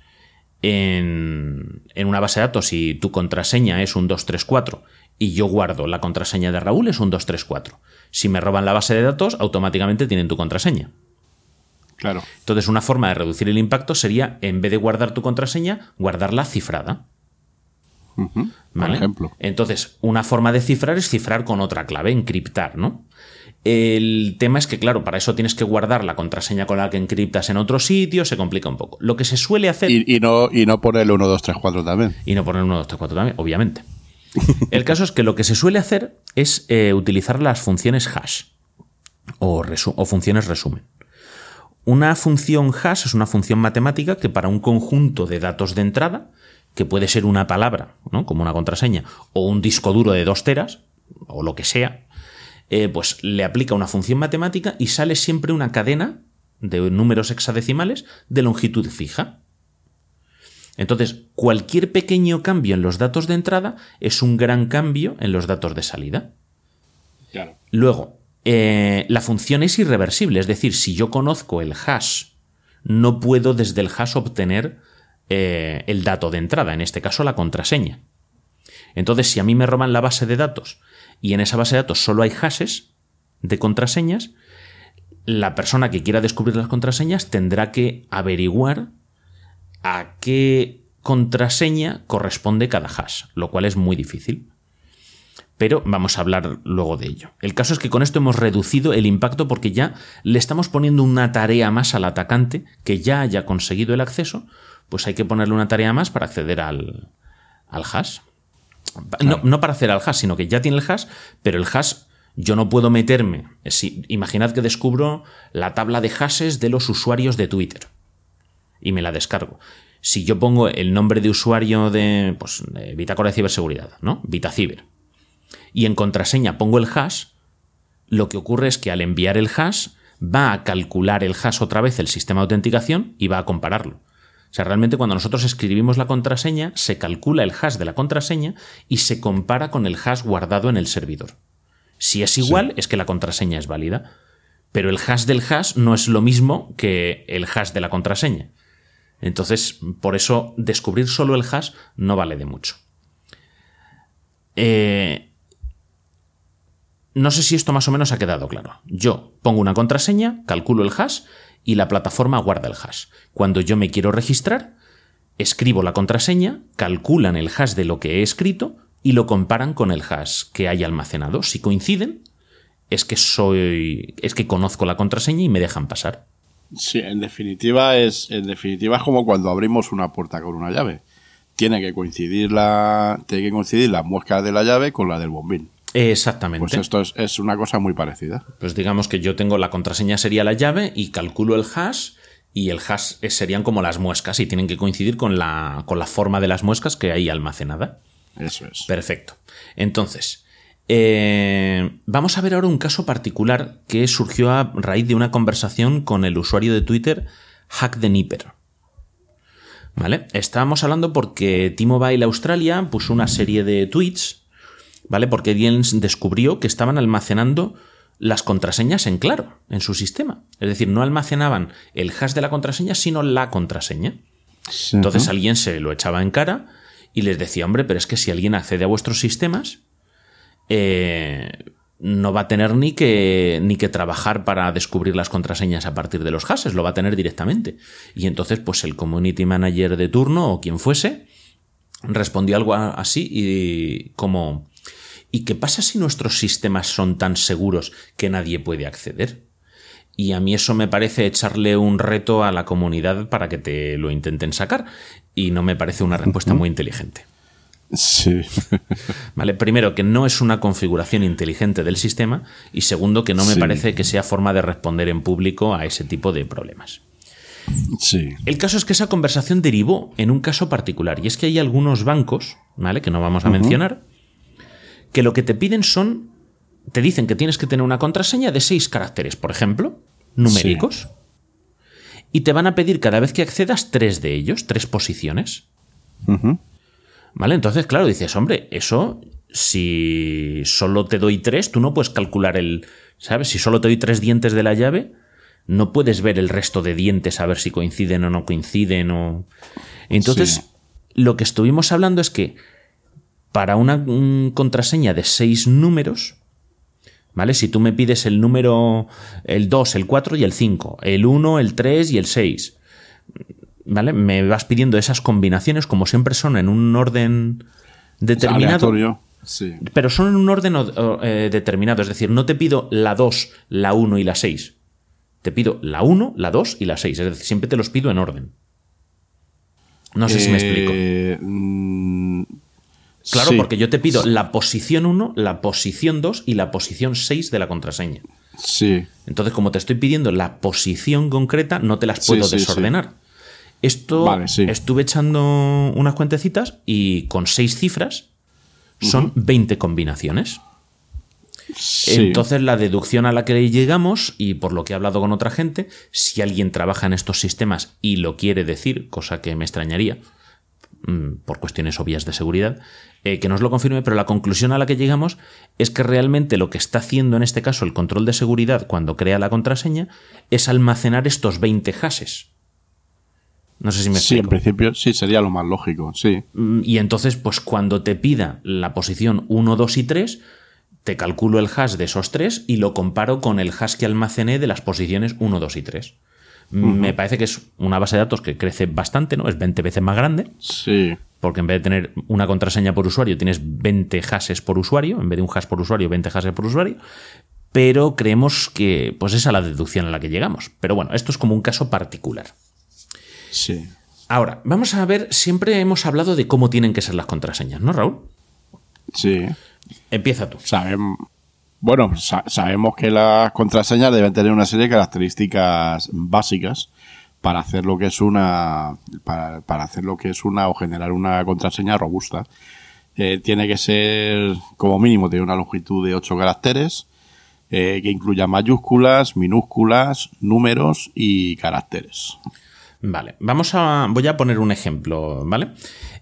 en, en una base de datos y tu contraseña es un dos tres cuatro y yo guardo la contraseña de Raúl es un dos tres cuatro, si me roban la base de datos automáticamente tienen tu contraseña. Claro. Entonces, una forma de reducir el impacto sería, en vez de guardar tu contraseña, guardarla cifrada. Uh-huh. ¿Vale? Por ejemplo. Entonces, una forma de cifrar es cifrar con otra clave, encriptar, ¿no? El tema es que, claro, para eso tienes que guardar la contraseña con la que encriptas en otro sitio, se complica un poco. Lo que se suele hacer... Y, y, no, y no poner el uno dos tres cuatro también. Y no poner el uno dos tres cuatro también, obviamente. El caso es que lo que se suele hacer es eh, utilizar las funciones hash o, resu- o funciones resumen. Una función hash es una función matemática que para un conjunto de datos de entrada, que puede ser una palabra, ¿no? Como una contraseña, o un disco duro de dos teras, o lo que sea, eh, pues le aplica una función matemática y sale siempre una cadena de números hexadecimales de longitud fija. Entonces, cualquier pequeño cambio en los datos de entrada es un gran cambio en los datos de salida. Claro. Luego, eh, la función es irreversible. Es decir, si yo conozco el hash, no puedo desde el hash obtener eh, el dato de entrada, en este caso la contraseña. Entonces, si a mí me roban la base de datos y en esa base de datos solo hay hashes de contraseñas, la persona que quiera descubrir las contraseñas tendrá que averiguar a qué contraseña corresponde cada hash, lo cual es muy difícil. Pero vamos a hablar luego de ello. El caso es que con esto hemos reducido el impacto porque ya le estamos poniendo una tarea más al atacante que ya haya conseguido el acceso, pues hay que ponerle una tarea más para acceder al, al hash. No, no para hacer al hash, sino que ya tiene el hash, pero el hash yo no puedo meterme. Si, imaginad que descubro la tabla de hashes de los usuarios de Twitter y me la descargo. Si yo pongo el nombre de usuario de, pues, de Bitácora de Ciberseguridad, ¿no? Vitaciber, y en contraseña pongo el hash, lo que ocurre es que al enviar el hash va a calcular el hash otra vez el sistema de autenticación y va a compararlo. O sea, realmente cuando nosotros escribimos la contraseña, se calcula el hash de la contraseña y se compara con el hash guardado en el servidor. Si es igual, sí, es que la contraseña es válida. Pero el hash del hash no es lo mismo que el hash de la contraseña. Entonces, por eso, descubrir solo el hash no vale de mucho. Eh... No sé si esto más o menos ha quedado claro. Yo pongo una contraseña, calculo el hash y la plataforma guarda el hash. Cuando yo me quiero registrar, escribo la contraseña, calculan el hash de lo que he escrito y lo comparan con el hash que hay almacenado. Si coinciden, es que soy, es que conozco la contraseña y me dejan pasar. Sí, en definitiva es, en definitiva es como cuando abrimos una puerta con una llave. Tiene que coincidir la, tiene que coincidir la muesca de la llave con la del bombín. Exactamente. Pues esto es, es una cosa muy parecida. Pues digamos que yo tengo la contraseña sería la llave y calculo el hash y el hash serían como las muescas y tienen que coincidir con la, con la forma de las muescas que hay almacenada. Eso es. Perfecto. Entonces, eh, vamos a ver ahora un caso particular que surgió a raíz de una conversación con el usuario de Twitter Hack the Nipper. ¿Vale? Estábamos hablando porque T-Mobile Australia puso una serie de tweets, ¿vale? Porque alguien descubrió que estaban almacenando las contraseñas en claro, en su sistema. Es decir, no almacenaban el hash de la contraseña, sino la contraseña. Sí. Entonces uh-huh. alguien se lo echaba en cara y les decía, hombre, pero es que si alguien accede a vuestros sistemas, eh, no va a tener ni que, ni que trabajar para descubrir las contraseñas a partir de los hashes, lo va a tener directamente. Y entonces, pues el community manager de turno o quien fuese, respondió algo así y como... ¿Y qué pasa si nuestros sistemas son tan seguros que nadie puede acceder? Y a mí eso me parece echarle un reto a la comunidad para que te lo intenten sacar. Y no me parece una respuesta muy inteligente. Sí. Vale, primero, que no es una configuración inteligente del sistema. Y segundo, que no me sí. parece que sea forma de responder en público a ese tipo de problemas. Sí. El caso es que esa conversación derivó en un caso particular. Y es que hay algunos bancos, ¿vale?, que no vamos a uh-huh. mencionar, que lo que te piden son, te dicen que tienes que tener una contraseña de seis caracteres, por ejemplo, numéricos, sí. y te van a pedir cada vez que accedas tres de ellos, tres posiciones. Uh-huh. ¿Vale? Entonces, claro, dices, hombre, eso, si solo te doy tres, tú no puedes calcular el, ¿sabes? Si solo te doy tres dientes de la llave, no puedes ver el resto de dientes a ver si coinciden o no coinciden. O... Entonces, sí. lo que estuvimos hablando es que para una un, contraseña de seis números, ¿vale? Si tú me pides el número, el dos, el cuatro y el cinco, el uno, el tres y el seis, ¿vale? Me vas pidiendo esas combinaciones, como siempre son en un orden determinado. Aleatorio, sí. Pero son en un orden eh, determinado, es decir, no te pido la dos, la uno y la seis. Te pido la uno, la dos y la seis, es decir, siempre te los pido en orden. No sé eh, si me explico. Mmm... Claro, sí, porque yo te pido sí. la posición uno, la posición dos y la posición seis de la contraseña. Sí. Entonces, como te estoy pidiendo la posición concreta, no te las puedo sí, sí, desordenar. Sí. Esto vale, sí. estuve echando unas cuentecitas y con seis cifras son uh-huh. veinte combinaciones. Sí. Entonces, la deducción a la que llegamos, y por lo que he hablado con otra gente, si alguien trabaja en estos sistemas y lo quiere decir, cosa que me extrañaría, por cuestiones obvias de seguridad, eh, que nos lo confirme, pero la conclusión a la que llegamos es que realmente lo que está haciendo en este caso el control de seguridad cuando crea la contraseña es almacenar estos veinte hashes. No sé si me explico. Sí, en principio sí, sería lo más lógico, sí. Y entonces, pues cuando te pida la posición uno, dos y tres, te calculo el hash de esos tres y lo comparo con el hash que almacené de las posiciones uno, dos y tres. Uh-huh. Me parece que es una base de datos que crece bastante, ¿no? Es veinte veces más grande. Sí. Porque en vez de tener una contraseña por usuario, tienes veinte hashes por usuario. En vez de un hash por usuario, veinte hashes por usuario. Pero creemos que pues esa es la deducción a la que llegamos. Pero bueno, esto es como un caso particular. Sí. Ahora, vamos a ver, siempre hemos hablado de cómo tienen que ser las contraseñas, ¿no, Raúl? Sí. Empieza tú. Sabemos... Bueno, sa- sabemos que las contraseñas deben tener una serie de características básicas para hacer lo que es una para, para hacer lo que es una o generar una contraseña robusta. Eh, tiene que ser, como mínimo, tiene una longitud de ocho caracteres, eh, que incluya mayúsculas, minúsculas, números y caracteres. Vale, vamos a voy a poner un ejemplo, ¿vale?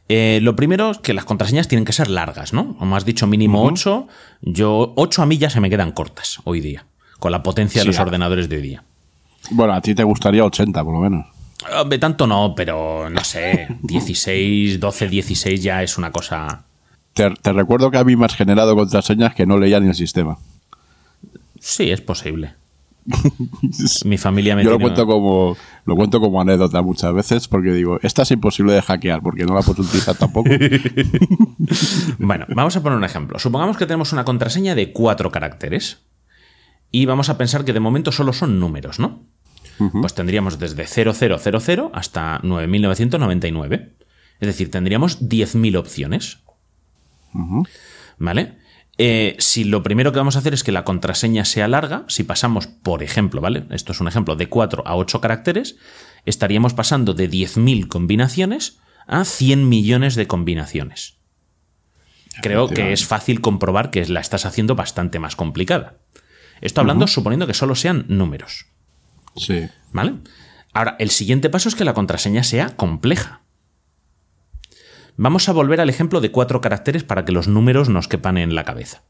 Eh, lo primero es que las contraseñas tienen que ser largas, ¿no? Como has dicho, mínimo uh-huh. ocho. Yo, ocho a mí ya se me quedan cortas hoy día, con la potencia sí, de los claro. ordenadores de hoy día. Bueno, a ti te gustaría ochenta, por lo menos. Eh, tanto no, pero no sé, dieciséis, doce, dieciséis ya es una cosa... Te, te recuerdo que a mí me has generado contraseñas que no leía ni el sistema. Sí, es posible. Mi familia me Yo lo tiene... cuento como lo cuento como anécdota muchas veces porque digo, esta es imposible de hackear porque no la puedes utilizar tampoco. Bueno, vamos a poner un ejemplo. Supongamos que tenemos una contraseña de cuatro caracteres y vamos a pensar que de momento solo son números, ¿no? Uh-huh. Pues tendríamos desde cero cero cero cero hasta nueve mil novecientos noventa y nueve. Es decir, tendríamos diez mil opciones. Uh-huh. ¿Vale? Eh, si lo primero que vamos a hacer es que la contraseña sea larga, si pasamos, por ejemplo, ¿vale? Esto es un ejemplo, de cuatro a ocho caracteres, estaríamos pasando de diez mil combinaciones a cien millones de combinaciones. Creo que es fácil comprobar que la estás haciendo bastante más complicada. Esto hablando, uh-huh. suponiendo que solo sean números. Sí. ¿Vale? Ahora, el siguiente paso es que la contraseña sea compleja. Vamos a volver al ejemplo de cuatro caracteres para que los números nos quepan en la cabeza.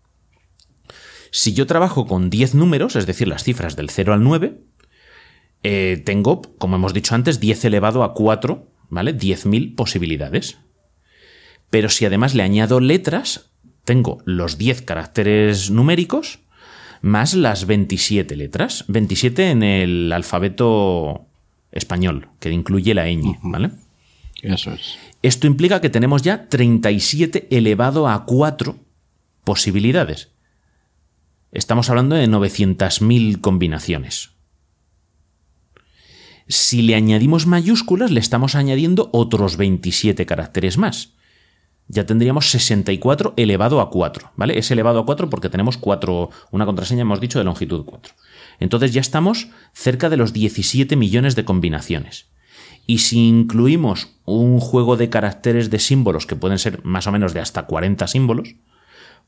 Si yo trabajo con diez números, es decir, las cifras del cero al nueve, eh, tengo, como hemos dicho antes, diez elevado a cuatro, ¿vale? diez mil posibilidades. Pero si además le añado letras, tengo los diez caracteres numéricos más las veintisiete letras. veintisiete en el alfabeto español, que incluye la ñ, ¿vale? Eso es. Esto implica que tenemos ya treinta y siete elevado a cuatro posibilidades. Estamos hablando de novecientas mil combinaciones. Si le añadimos mayúsculas, le estamos añadiendo otros veintisiete caracteres más. Ya tendríamos sesenta y cuatro elevado a cuatro, ¿vale? Es elevado a cuatro porque tenemos cuatro, una contraseña, hemos dicho, de longitud cuatro. Entonces ya estamos cerca de los diecisiete millones de combinaciones. Y si incluimos un juego de caracteres de símbolos, que pueden ser más o menos de hasta cuarenta símbolos,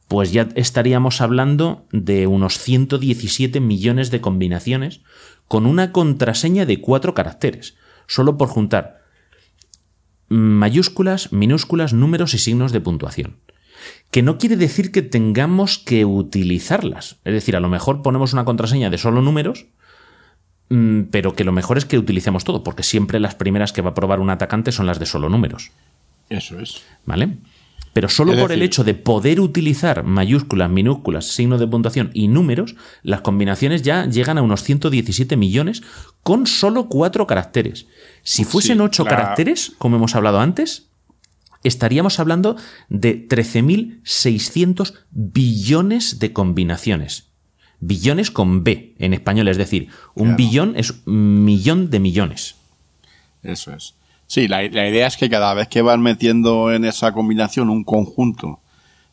pues ya estaríamos hablando de unos ciento diecisiete millones de combinaciones con una contraseña de cuatro caracteres, solo por juntar mayúsculas, minúsculas, números y signos de puntuación. Que no quiere decir que tengamos que utilizarlas. Es decir, a lo mejor ponemos una contraseña de solo números, pero que lo mejor es que utilicemos todo, porque siempre las primeras que va a probar un atacante son las de solo números. Eso es. ¿Vale? Pero solo por el hecho de poder utilizar mayúsculas, minúsculas, signos de puntuación y números, las combinaciones ya llegan a unos ciento diecisiete millones con solo cuatro caracteres. Si fuesen ocho caracteres, como hemos hablado antes, estaríamos hablando de trece mil seiscientos billones de combinaciones. Billones con B en español, es decir, un claro. billón es un millón de millones. Eso es. Sí, la, la idea es que cada vez que van metiendo en esa combinación un conjunto,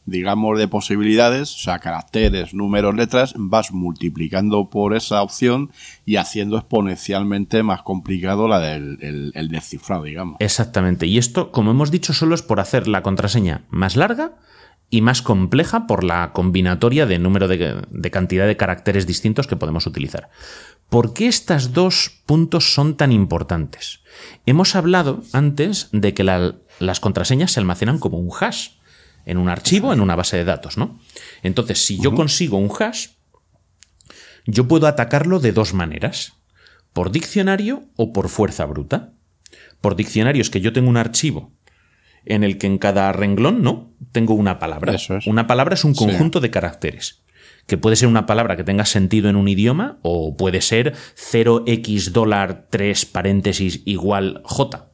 digamos, de posibilidades, o sea, caracteres, números, letras, vas multiplicando por esa opción y haciendo exponencialmente más complicado la del el, el descifrado, digamos. Exactamente. Y esto, como hemos dicho, solo es por hacer la contraseña más larga y más compleja por la combinatoria de número de, de cantidad de caracteres distintos que podemos utilizar. ¿Por qué estos dos puntos son tan importantes? Hemos hablado antes de que la las contraseñas se almacenan como un hash en un archivo, en una base de datos, ¿no? Entonces, si yo consigo un hash, yo puedo atacarlo de dos maneras, por diccionario o por fuerza bruta. Por diccionario es que yo tengo un archivo en el que en cada renglón, ¿no?, tengo una palabra. Eso es. Una palabra es un conjunto, sí, de caracteres, que puede ser una palabra que tenga sentido en un idioma o puede ser cero x dólar tres paréntesis igual j,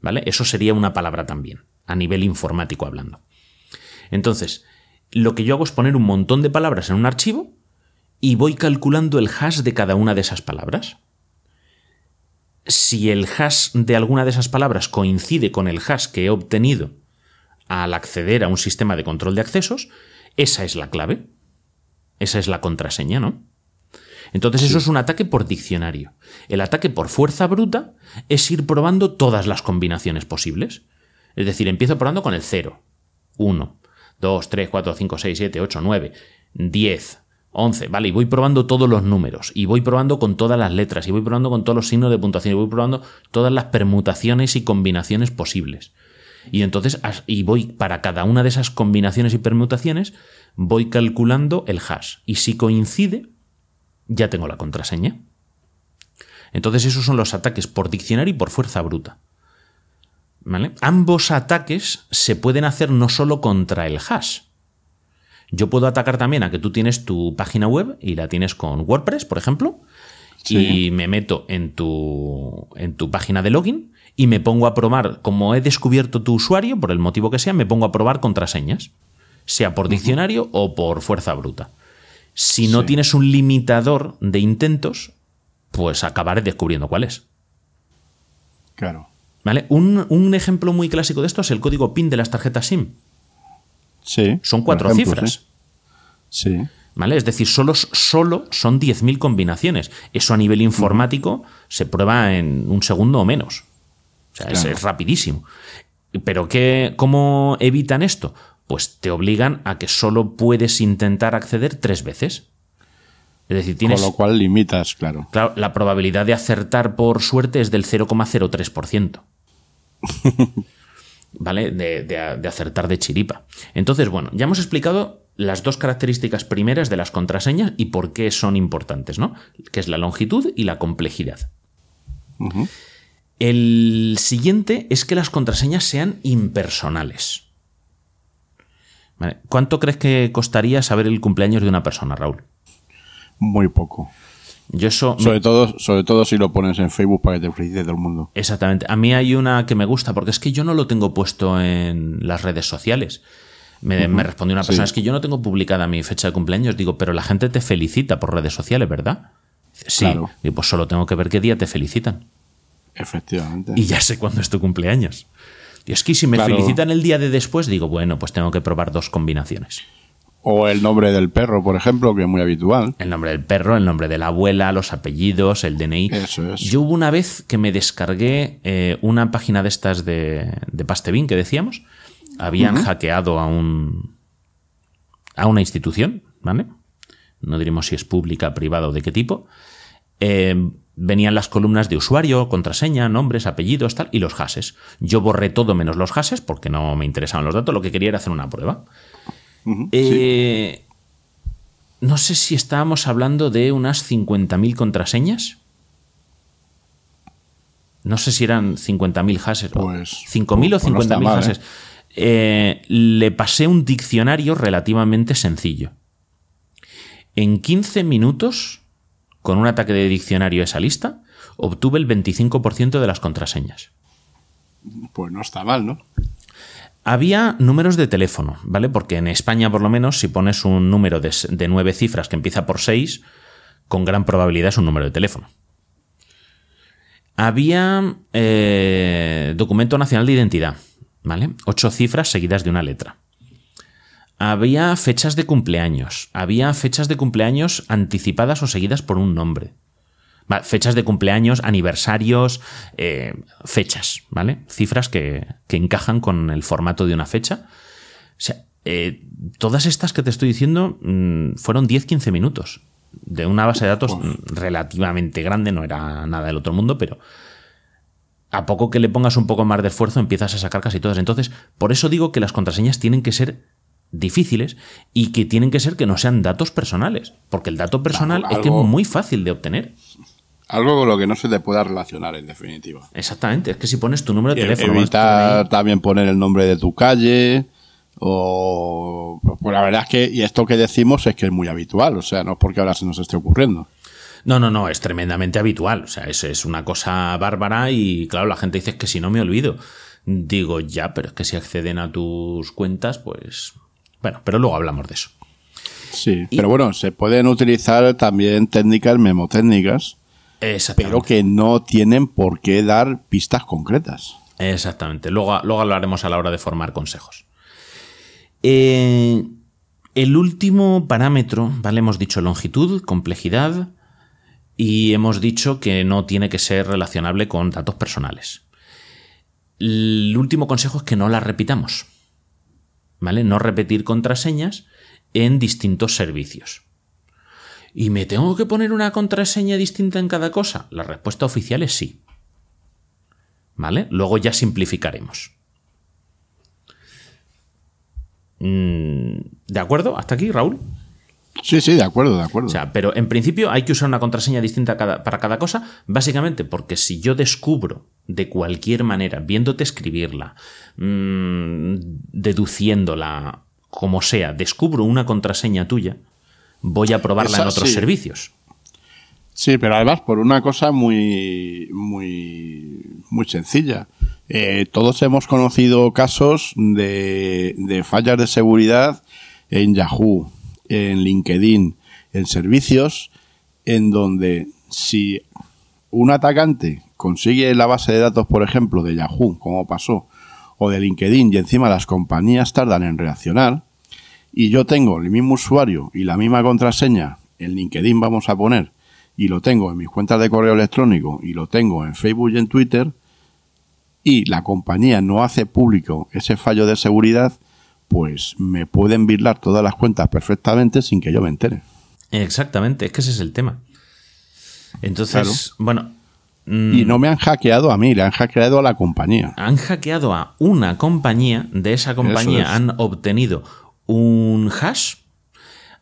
¿vale? Eso sería una palabra también, a nivel informático hablando. Entonces, lo que yo hago es poner un montón de palabras en un archivo y voy calculando el hash de cada una de esas palabras. Si el hash de alguna de esas palabras coincide con el hash que he obtenido al acceder a un sistema de control de accesos, esa es la clave. Esa es la contraseña, ¿no? Entonces, sí, eso es un ataque por diccionario. El ataque por fuerza bruta es ir probando todas las combinaciones posibles. Es decir, empiezo probando con el cero, uno, dos, tres, cuatro, cinco, seis, siete, ocho, nueve, diez, once, ¿vale? Y voy probando todos los números, y voy probando con todas las letras, y voy probando con todos los signos de puntuación, y voy probando todas las permutaciones y combinaciones posibles. Y entonces, y voy para cada una de esas combinaciones y permutaciones, voy calculando el hash. Y si coincide, ya tengo la contraseña. Entonces, esos son los ataques por diccionario y por fuerza bruta, ¿vale? Ambos ataques se pueden hacer no solo contra el hash. Yo puedo atacar también a que tú tienes tu página web y la tienes con WordPress, por ejemplo, sí, y me meto en tu, en tu página de login y me pongo a probar, como he descubierto tu usuario, por el motivo que sea, me pongo a probar contraseñas, sea por diccionario, uh-huh, o por fuerza bruta. Si no, sí, tienes un limitador de intentos, pues acabaré descubriendo cuál es. Claro. ¿Vale? Un, un ejemplo muy clásico de esto es el código PIN de las tarjetas SIM. Sí, son cuatro, ejemplo, cifras. Sí. Sí. ¿Vale? Es decir, solo, solo son diez mil combinaciones. Eso a nivel informático se prueba en un segundo o menos. O sea, claro, es, es rapidísimo. ¿Pero qué, cómo evitan esto? Pues te obligan a que solo puedes intentar acceder tres veces. Es decir, tienes... Con lo cual limitas, claro. Claro, la probabilidad de acertar por suerte es del cero coma cero tres por ciento. ¿Vale? De, de, de acertar de chiripa. Entonces, bueno, ya hemos explicado las dos características primeras de las contraseñas y por qué son importantes, ¿no? Que es la longitud y la complejidad. Uh-huh. El siguiente es que las contraseñas sean impersonales. ¿Vale? ¿Cuánto crees que costaría saber el cumpleaños de una persona, Raúl? Muy poco. Yo eso sobre, me... todo, sobre todo si lo pones en Facebook para que te felicite todo el mundo. Exactamente. A mí hay una que me gusta, porque es que yo no lo tengo puesto en las redes sociales. Me, uh-huh, me respondió una persona, sí, es que yo no tengo publicada mi fecha de cumpleaños. Digo, pero la gente te felicita por redes sociales, ¿verdad? Sí. Claro. Y pues solo tengo que ver qué día te felicitan. Efectivamente. Y ya sé cuándo es tu cumpleaños. Y es que si me, claro, felicitan el día de después, digo, bueno, pues tengo que probar dos combinaciones. O el nombre del perro, por ejemplo, que es muy habitual. El nombre del perro, el nombre de la abuela, los apellidos, el D N I. Eso es. Yo hubo una vez que me descargué eh, una página de estas de, de Pastebin que decíamos. Habían, uh-huh, hackeado a un a una institución, ¿vale? No diremos si es pública, privada o de qué tipo. Eh, venían las columnas de usuario, contraseña, nombres, apellidos, tal, y los hashes. Yo borré todo menos los hashes porque no me interesaban los datos. Lo que quería era hacer una prueba. Uh-huh, eh, sí. No sé si estábamos hablando de unas cincuenta mil contraseñas. No sé si eran cincuenta mil hashes. Pues, ¿cinco mil o cincuenta mil no hashes? ¿Eh? Eh, le pasé un diccionario relativamente sencillo. En quince minutos, con un ataque de diccionario a esa lista, obtuve el veinticinco por ciento de las contraseñas. Pues no está mal, ¿no? Había números de teléfono, ¿vale? Porque en España, por lo menos, si pones un número de, de nueve cifras que empieza por seis, con gran probabilidad es un número de teléfono. Había eh, documento nacional de identidad, ¿vale? Ocho cifras seguidas de una letra. Había fechas de cumpleaños. Había fechas de cumpleaños anticipadas o seguidas por un nombre. Vale, fechas de cumpleaños, aniversarios, eh, fechas, ¿vale? Cifras que, que encajan con el formato de una fecha. O sea, eh, todas estas que te estoy diciendo mmm, fueron diez a quince minutos de una base de datos relativamente grande, no era nada del otro mundo, pero a poco que le pongas un poco más de esfuerzo empiezas a sacar casi todas. Entonces, por eso digo que las contraseñas tienen que ser difíciles y que tienen que ser que no sean datos personales, porque el dato personal claro, algo, es que es muy fácil de obtener. Algo con lo que no se te pueda relacionar, en definitiva. Exactamente, es que si pones tu número de teléfono... Evitar ahí, también poner el nombre de tu calle... O, pues la verdad es que, y esto que decimos es que es muy habitual, o sea, no es porque ahora se nos esté ocurriendo. No, no, no, es tremendamente habitual, o sea, es, es una cosa bárbara y claro, la gente dice que si no me olvido, digo ya, pero es que si acceden a tus cuentas, pues bueno, pero luego hablamos de eso. Sí, y... pero bueno, se pueden utilizar también técnicas memotécnicas, pero que no tienen por qué dar pistas concretas. Exactamente, luego, luego hablaremos a la hora de formar consejos. Eh, el último parámetro, ¿vale? Hemos dicho longitud, complejidad y hemos dicho que no tiene que ser relacionable con datos personales. El último consejo es que no las repitamos, ¿vale? No repetir contraseñas en distintos servicios. ¿Y me tengo que poner una contraseña distinta en cada cosa? La respuesta oficial es sí, ¿vale? Luego ya simplificaremos. ¿De acuerdo? ¿Hasta aquí, Raúl? Sí, sí, de acuerdo, de acuerdo. O sea, pero en principio hay que usar una contraseña distinta cada, para cada cosa, básicamente porque si yo descubro de cualquier manera, viéndote escribirla, mmm, deduciéndola, como sea, descubro una contraseña tuya, voy a probarla esa, en otros sí. servicios. Sí, pero además por una cosa muy, muy, muy sencilla. Eh, todos hemos conocido casos de, de fallas de seguridad en Yahoo, en LinkedIn, en servicios, en donde si un atacante consigue la base de datos, por ejemplo, de Yahoo, como pasó, o de LinkedIn, y encima las compañías tardan en reaccionar, y yo tengo el mismo usuario y la misma contraseña, en LinkedIn vamos a poner, y lo tengo en mis cuentas de correo electrónico, y lo tengo en Facebook y en Twitter, y la compañía no hace público ese fallo de seguridad, pues me pueden virlar todas las cuentas perfectamente sin que yo me entere. Exactamente, es que ese es el tema. Entonces, claro. bueno... Mmm, y no me han hackeado a mí, le han hackeado a la compañía. Han hackeado a una compañía, de esa compañía es. han obtenido un hash,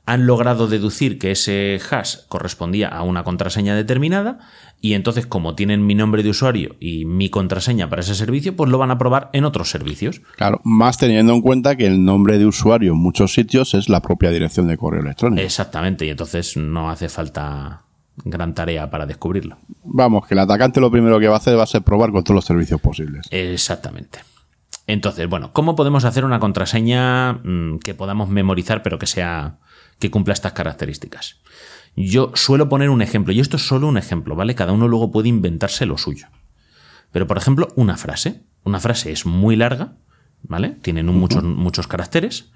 han logrado deducir que ese hash correspondía a una contraseña determinada... Y entonces, como tienen mi nombre de usuario y mi contraseña para ese servicio, pues lo van a probar en otros servicios. Claro, más teniendo en cuenta que el nombre de usuario en muchos sitios es la propia dirección de correo electrónico. Exactamente, y entonces no hace falta gran tarea para descubrirlo. Vamos, que el atacante lo primero que va a hacer va a ser probar con todos los servicios posibles. Exactamente. Entonces, bueno, ¿cómo podemos hacer una contraseña que podamos memorizar pero que sea que cumpla estas características? Yo suelo poner un ejemplo, y esto es solo un ejemplo, ¿vale? Cada uno luego puede inventarse lo suyo. Pero, por ejemplo, una frase. Una frase es muy larga, ¿vale? Tienen un, muchos, muchos caracteres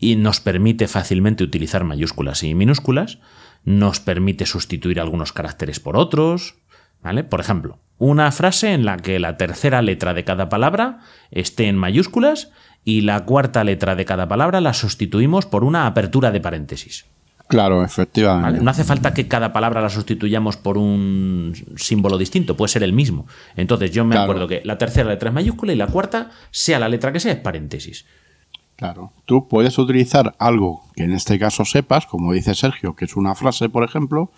y nos permite fácilmente utilizar mayúsculas y minúsculas, nos permite sustituir algunos caracteres por otros, ¿vale? Por ejemplo, una frase en la que la tercera letra de cada palabra esté en mayúsculas y la cuarta letra de cada palabra la sustituimos por una apertura de paréntesis. Claro, efectivamente. Vale, no hace falta que cada palabra la sustituyamos por un símbolo distinto, puede ser el mismo. Entonces yo me claro. acuerdo que la tercera letra es mayúscula y la cuarta, sea la letra que sea, es paréntesis. Claro, tú puedes utilizar algo que en este caso sepas, como dice Sergio, que es una frase, por ejemplo,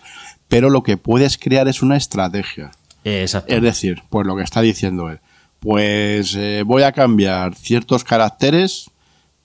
pero lo que puedes crear es una estrategia. Exacto. Es decir, pues lo que está diciendo él, pues eh, voy a cambiar ciertos caracteres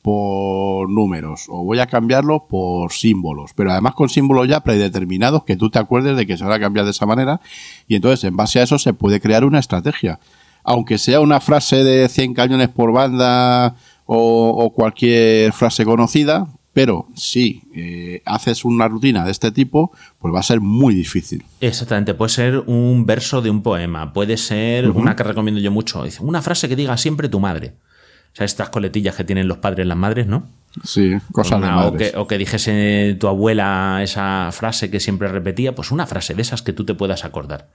por números, o voy a cambiarlo por símbolos, pero además con símbolos ya predeterminados que tú te acuerdes de que se van a cambiar de esa manera, y entonces en base a eso se puede crear una estrategia, aunque sea una frase de cien cañones por banda o, o cualquier frase conocida, pero si eh, haces una rutina de este tipo, pues va a ser muy difícil. Exactamente, puede ser un verso de un poema, puede ser uh-huh. una que recomiendo yo mucho, una frase que diga siempre tu madre. O sea, estas coletillas que tienen los padres y las madres, ¿no? Sí, cosas una, de madres. O que, o que dijese tu abuela esa frase que siempre repetía, pues una frase de esas que tú te puedas acordar.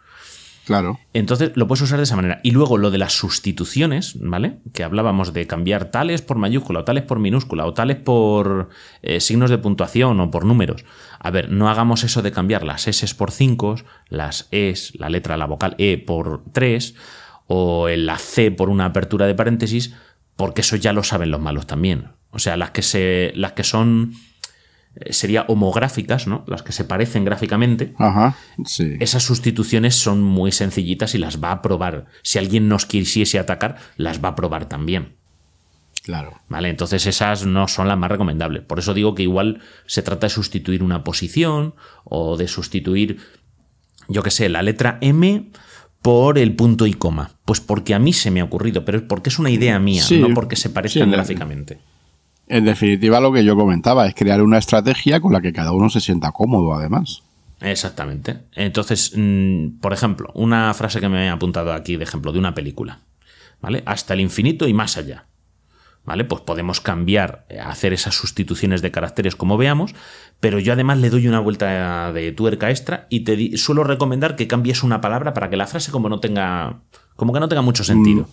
Claro. Entonces lo puedes usar de esa manera. Y luego lo de las sustituciones, ¿vale? Que hablábamos de cambiar tales por mayúscula, o tales por minúscula, o tales por eh, signos de puntuación o por números. A ver, no hagamos eso de cambiar las S por cinco, las Es, la letra, la vocal E por tres... o en la C por una apertura de paréntesis, porque eso ya lo saben los malos también. O sea, las que se, las que son, sería homográficas, ¿no? Las que se parecen gráficamente. Ajá, sí. Esas sustituciones son muy sencillitas y las va a probar. Si alguien nos quisiese atacar, las va a probar también. Claro. Vale, entonces esas no son las más recomendables. Por eso digo que igual se trata de sustituir una posición o de sustituir, yo qué sé, la letra M por el punto y coma. Pues porque a mí se me ha ocurrido, pero es porque es una idea mía, sí, no porque se parezcan sí, gráficamente. En definitiva, lo que yo comentaba es crear una estrategia con la que cada uno se sienta cómodo, además. Exactamente. Entonces, mmm, por ejemplo, una frase que me he apuntado aquí de ejemplo de una película, ¿vale? Hasta el infinito y más allá, ¿vale? Pues podemos cambiar, hacer esas sustituciones de caracteres como veamos, pero yo además le doy una vuelta de tuerca extra y te di- suelo recomendar que cambies una palabra para que la frase como no tenga, como que no tenga mucho sentido. Mm,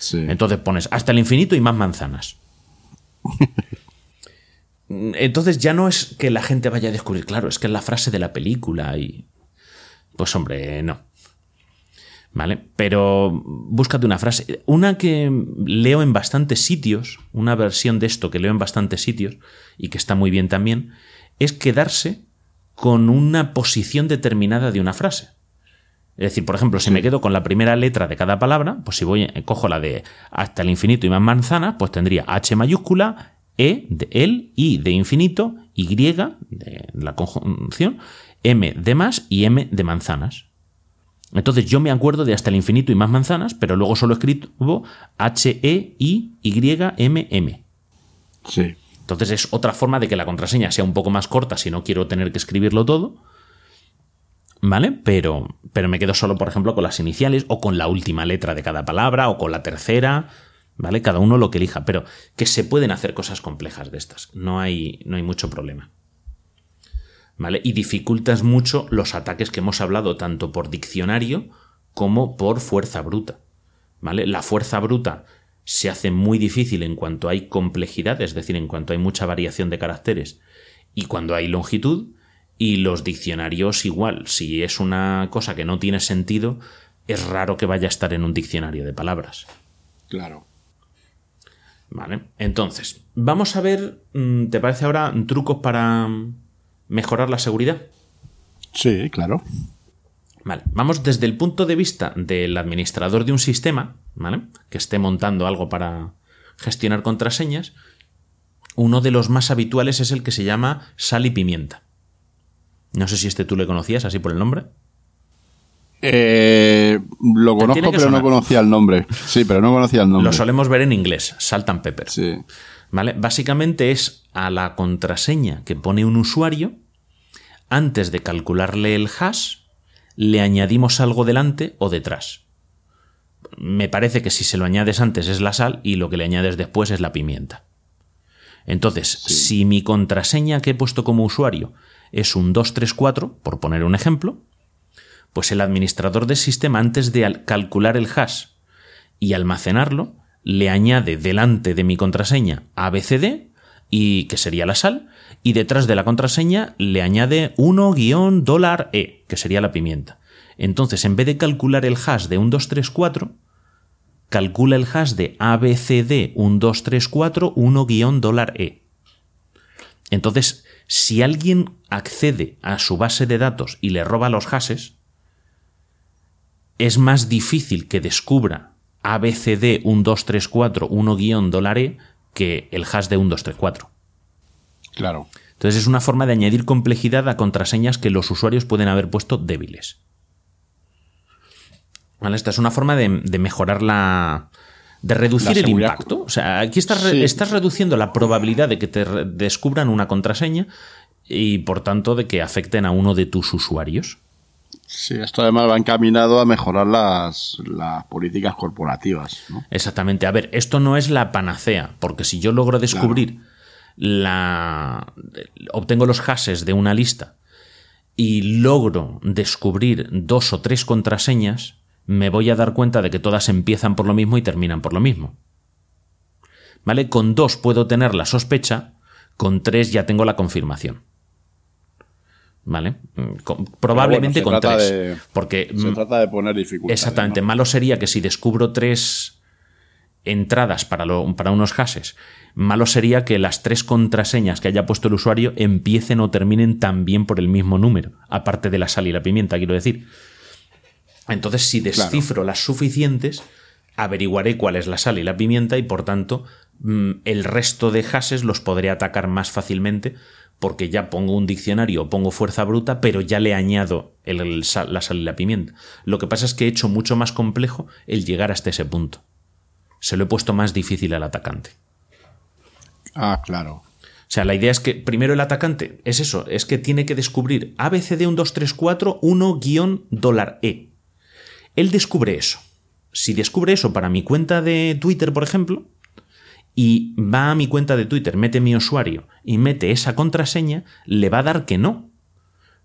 sí. Entonces pones hasta el infinito y más manzanas. Entonces ya no es que la gente vaya a descubrir, claro, es que es la frase de la película y pues hombre, no. Vale, pero búscate una frase, una que leo en bastantes sitios, una versión de esto que leo en bastantes sitios y que está muy bien también, es quedarse con una posición determinada de una frase. Es decir, por ejemplo, si me quedo con la primera letra de cada palabra, pues si voy cojo la de hasta el infinito y más manzanas, pues tendría H mayúscula, E de él, I de infinito, Y de la conjunción, M de más y M de manzanas. Entonces yo me acuerdo de hasta el infinito y más manzanas, pero luego solo escribo H, E, I, Y, M, M. Sí. Entonces es otra forma de que la contraseña sea un poco más corta si no quiero tener que escribirlo todo. ¿Vale? Pero, pero me quedo solo, por ejemplo, con las iniciales o con la última letra de cada palabra o con la tercera, ¿vale? Cada uno lo que elija, pero que se pueden hacer cosas complejas de estas. No hay, no hay mucho problema. ¿Vale? Y dificultas mucho los ataques que hemos hablado tanto por diccionario como por fuerza bruta, ¿vale? La fuerza bruta se hace muy difícil en cuanto hay complejidad, es decir, en cuanto hay mucha variación de caracteres y cuando hay longitud, y los diccionarios igual. Si es una cosa que no tiene sentido, es raro que vaya a estar en un diccionario de palabras. Claro. Vale, entonces, vamos a ver, ¿te parece ahora trucos para mejorar la seguridad? Sí, claro. Vale, vamos desde el punto de vista del administrador de un sistema, ¿vale? Que esté montando algo para gestionar contraseñas. Uno de los más habituales es el que se llama sal y pimienta. No sé si este tú le conocías así por el nombre. Eh, lo conozco, pero sonar. no conocía el nombre. Sí, pero no conocía el nombre. Lo solemos ver en inglés, Salt and Pepper. Sí. ¿Vale? Básicamente es a la contraseña que pone un usuario, antes de calcularle el hash, le añadimos algo delante o detrás. Me parece que si se lo añades antes es la sal y lo que le añades después es la pimienta. Entonces, sí. Si mi contraseña que he puesto como usuario es un dos tres cuatro, por poner un ejemplo, pues el administrador del sistema, antes de calcular el hash y almacenarlo, le añade delante de mi contraseña A B C D, y, que sería la sal, y detrás de la contraseña le añade uno guión dólar E, que sería la pimienta. Entonces, en vez de calcular el hash de uno dos tres cuatro, calcula el hash de A B C D uno dos tres cuatro uno guión dólar E. Entonces, si alguien accede a su base de datos y le roba los hashes, es más difícil que descubra A B C D uno dos tres cuatro uno guión dólar E que el hash de uno dos tres cuatro. Claro. Entonces es una forma de añadir complejidad a contraseñas que los usuarios pueden haber puesto débiles. Vale, esta es una forma de, de mejorar la... De reducir el impacto. O sea, aquí estás, sí. re, estás reduciendo la probabilidad de que te re- descubran una contraseña y, por tanto, de que afecten a uno de tus usuarios. Sí, esto además va encaminado a mejorar las, las políticas corporativas, ¿no? Exactamente. A ver, esto no es la panacea, porque si yo logro descubrir claro. la... Obtengo los hashes de una lista y logro descubrir dos o tres contraseñas, me voy a dar cuenta de que todas empiezan por lo mismo y terminan por lo mismo. ¿Vale? Con dos puedo tener la sospecha, con tres ya tengo la confirmación. ¿Vale? Con, probablemente bueno, con tres. De, porque, se trata de poner dificultades. Exactamente. ¿No? Malo sería que si descubro tres entradas para, lo, para unos hashes, malo sería que las tres contraseñas que haya puesto el usuario empiecen o terminen también por el mismo número, aparte de la sal y la pimienta, quiero decir. Entonces, si descifro claro. las suficientes, averiguaré cuál es la sal y la pimienta y, por tanto, el resto de hashes los podré atacar más fácilmente porque ya pongo un diccionario o pongo fuerza bruta, pero ya le añado el, el sal, la sal y la pimienta. Lo que pasa es que he hecho mucho más complejo el llegar hasta ese punto. Se lo he puesto más difícil al atacante. Ah, claro. O sea, la idea es que primero el atacante es eso, es que tiene que descubrir A B C D uno dos tres cuatro uno guión dólar E. Él descubre eso. Si descubre eso para mi cuenta de Twitter, por ejemplo, y va a mi cuenta de Twitter, mete mi usuario y mete esa contraseña, le va a dar que no.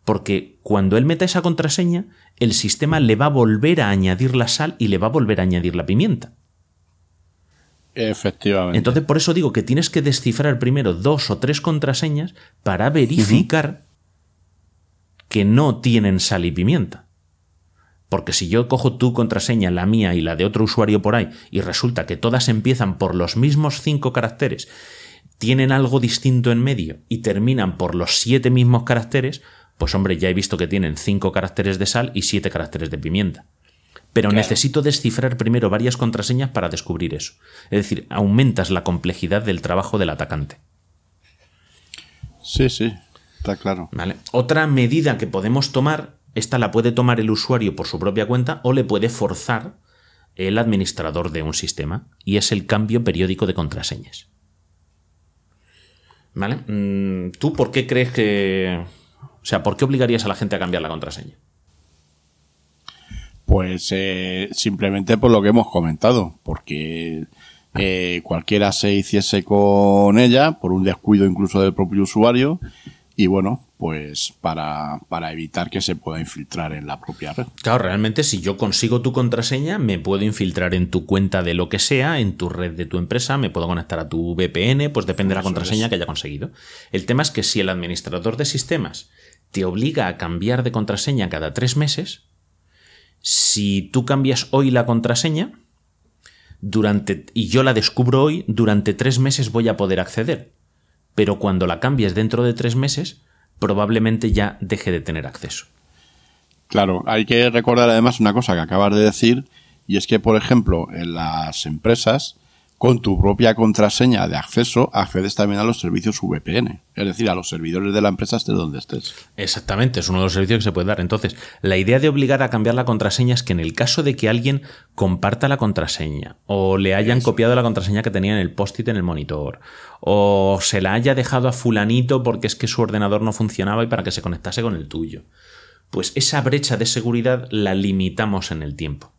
Porque cuando él meta esa contraseña, el sistema le va a volver a añadir la sal y le va a volver a añadir la pimienta. Efectivamente. Entonces, por eso digo que tienes que descifrar primero dos o tres contraseñas para verificar uh-huh. que no tienen sal y pimienta. Porque si yo cojo tu contraseña, la mía y la de otro usuario por ahí, y resulta que todas empiezan por los mismos cinco caracteres, tienen algo distinto en medio y terminan por los siete mismos caracteres, pues hombre, ya he visto que tienen cinco caracteres de sal y siete caracteres de pimienta. Pero claro. necesito descifrar primero varias contraseñas para descubrir eso. Es decir, aumentas la complejidad del trabajo del atacante. Sí, sí, está claro. ¿Vale? Otra medida que podemos tomar... Esta la puede tomar el usuario por su propia cuenta o le puede forzar el administrador de un sistema, y es el cambio periódico de contraseñas. ¿Vale? ¿Tú por qué crees que... O sea, ¿por qué obligarías a la gente a cambiar la contraseña? Pues eh, simplemente por lo que hemos comentado, porque eh, cualquiera se hiciese con ella, por un descuido incluso del propio usuario, y bueno... pues para, para evitar que se pueda infiltrar en la propia red. Claro, realmente si yo consigo tu contraseña, me puedo infiltrar en tu cuenta de lo que sea, en tu red de tu empresa, me puedo conectar a tu V P N, pues depende de la contraseña que haya conseguido. El tema es que si el administrador de sistemas te obliga a cambiar de contraseña cada tres meses, si tú cambias hoy la contraseña durante y yo la descubro hoy, durante tres meses voy a poder acceder. Pero cuando la cambies dentro de tres meses... probablemente ya deje de tener acceso. Claro, hay que recordar además una cosa que acabas de decir, y es que, por ejemplo, en las empresas, con tu propia contraseña de acceso, accedes también a los servicios V P N, es decir, a los servidores de la empresa desde donde estés. Exactamente, es uno de los servicios que se puede dar. Entonces, la idea de obligar a cambiar la contraseña es que en el caso de que alguien comparta la contraseña, o le hayan Eso. copiado la contraseña que tenía en el post-it en el monitor, o se la haya dejado a fulanito porque es que su ordenador no funcionaba y para que se conectase con el tuyo, pues esa brecha de seguridad la limitamos en el tiempo,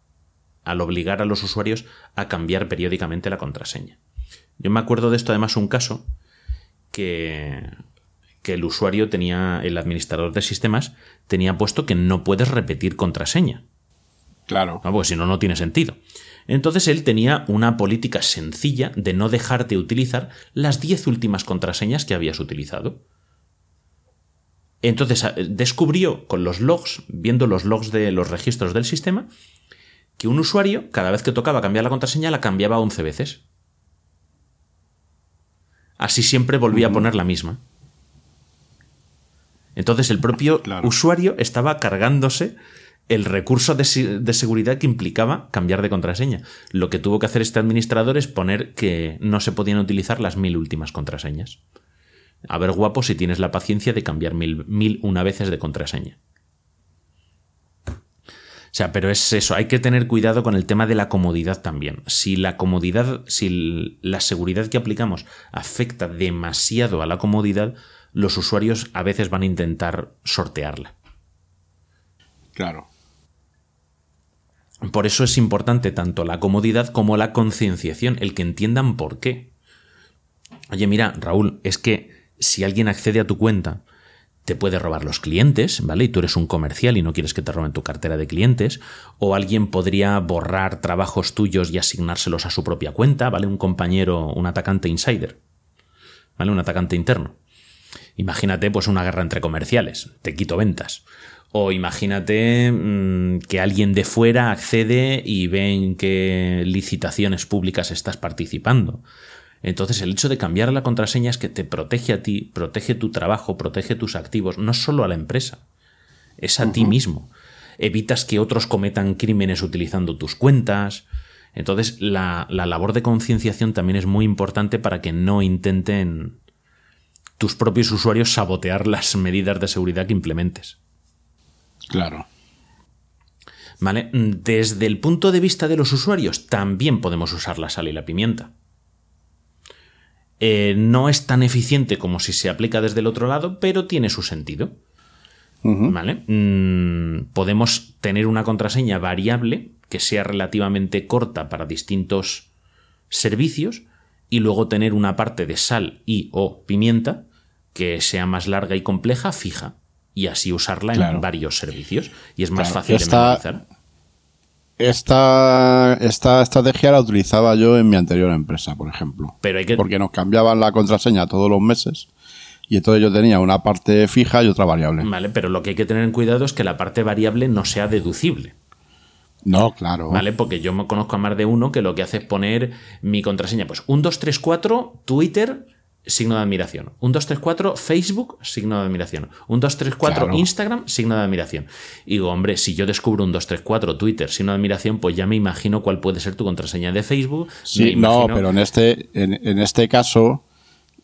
al obligar a los usuarios a cambiar periódicamente la contraseña. Yo me acuerdo de esto además un caso que, que el usuario tenía, el administrador de sistemas tenía puesto que no puedes repetir contraseña. Claro. No, porque si no, no tiene sentido. Entonces él tenía una política sencilla de no dejarte utilizar las diez últimas contraseñas que habías utilizado. Entonces descubrió con los logs, viendo los logs de los registros del sistema, que un usuario, cada vez que tocaba cambiar la contraseña, la cambiaba once veces. Así siempre volvía a poner la misma. Entonces el propio claro. usuario estaba cargándose el recurso de, de seguridad que implicaba cambiar de contraseña. Lo que tuvo que hacer este administrador es poner que no se podían utilizar las mil últimas contraseñas. A ver, guapo, si tienes la paciencia de cambiar mil, mil una veces de contraseña. O sea, pero es eso, hay que tener cuidado con el tema de la comodidad también. Si la comodidad, si la seguridad que aplicamos afecta demasiado a la comodidad, los usuarios a veces van a intentar sortearla. Claro. Por eso es importante tanto la comodidad como la concienciación, el que entiendan por qué. Oye, mira, Raúl, es que si alguien accede a tu cuenta... te puede robar los clientes, ¿vale? Y tú eres un comercial y no quieres que te roben tu cartera de clientes. O alguien podría borrar trabajos tuyos y asignárselos a su propia cuenta, ¿vale? Un compañero, un atacante insider, ¿vale? Un atacante interno. Imagínate pues una guerra entre comerciales, te quito ventas. O imagínate mmm, que alguien de fuera accede y ve en qué licitaciones públicas estás participando. Entonces el hecho de cambiar la contraseña es que te protege a ti, protege tu trabajo, protege tus activos, no solo a la empresa, es a uh-huh. ti mismo. Evitas que otros cometan crímenes utilizando tus cuentas. Entonces la, la labor de concienciación también es muy importante para que no intenten tus propios usuarios sabotear las medidas de seguridad que implementes. Claro. Vale. Desde el punto de vista de los usuarios, también podemos usar la sal y la pimienta. Eh, no es tan eficiente como si se aplica desde el otro lado, pero tiene su sentido. Uh-huh. Vale. Mm, podemos tener una contraseña variable que sea relativamente corta para distintos servicios y luego tener una parte de sal y o pimienta que sea más larga y compleja, fija. Y así usarla claro. en varios servicios. Y es más claro, fácil esta, de memorizar. Esta, esta estrategia la utilizaba yo en mi anterior empresa, por ejemplo. Pero hay que... Porque nos cambiaban la contraseña todos los meses. Y entonces yo tenía una parte fija y otra variable. Vale, pero lo que hay que tener en cuidado es que la parte variable no sea deducible. No, claro. Vale, porque yo me conozco a más de uno que lo que hace es poner mi contraseña. Pues uno, dos, tres, cuatro, Twitter... signo de admiración. uno, dos, tres, cuatro, Facebook, signo de admiración. uno, dos, tres, cuatro, claro. Instagram, signo de admiración. Y digo, hombre, si yo descubro uno, dos, tres, cuatro, Twitter, signo de admiración, pues ya me imagino cuál puede ser tu contraseña de Facebook. Sí, no, pero en este, en, en este caso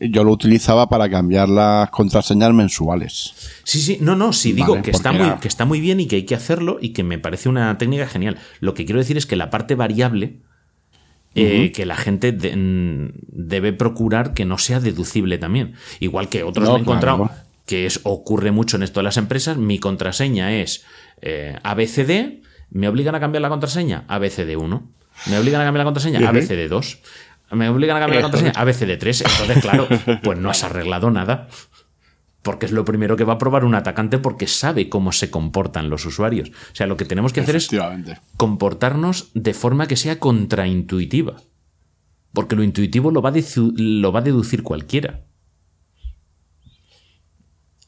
yo lo utilizaba para cambiar las contraseñas mensuales. Sí, sí, no, no, sí, digo vale, que, está muy, que está muy bien y que hay que hacerlo y que me parece una técnica genial. Lo que quiero decir es que la parte variable... Eh, uh-huh. que la gente de, debe procurar que no sea deducible también. Igual que otros no, me he encontrado, claro. que es, ocurre mucho en esto de las empresas, mi contraseña es eh, A B C D, me obligan a cambiar la contraseña A B C D uno, me obligan a cambiar la contraseña uh-huh. A B C D dos, me obligan a cambiar la contraseña A B C D tres, entonces claro, pues no has arreglado nada. Porque es lo primero que va a probar un atacante porque sabe cómo se comportan los usuarios. O sea, lo que tenemos que hacer es comportarnos de forma que sea contraintuitiva. Porque lo intuitivo lo va a, dedu- lo va a deducir cualquiera.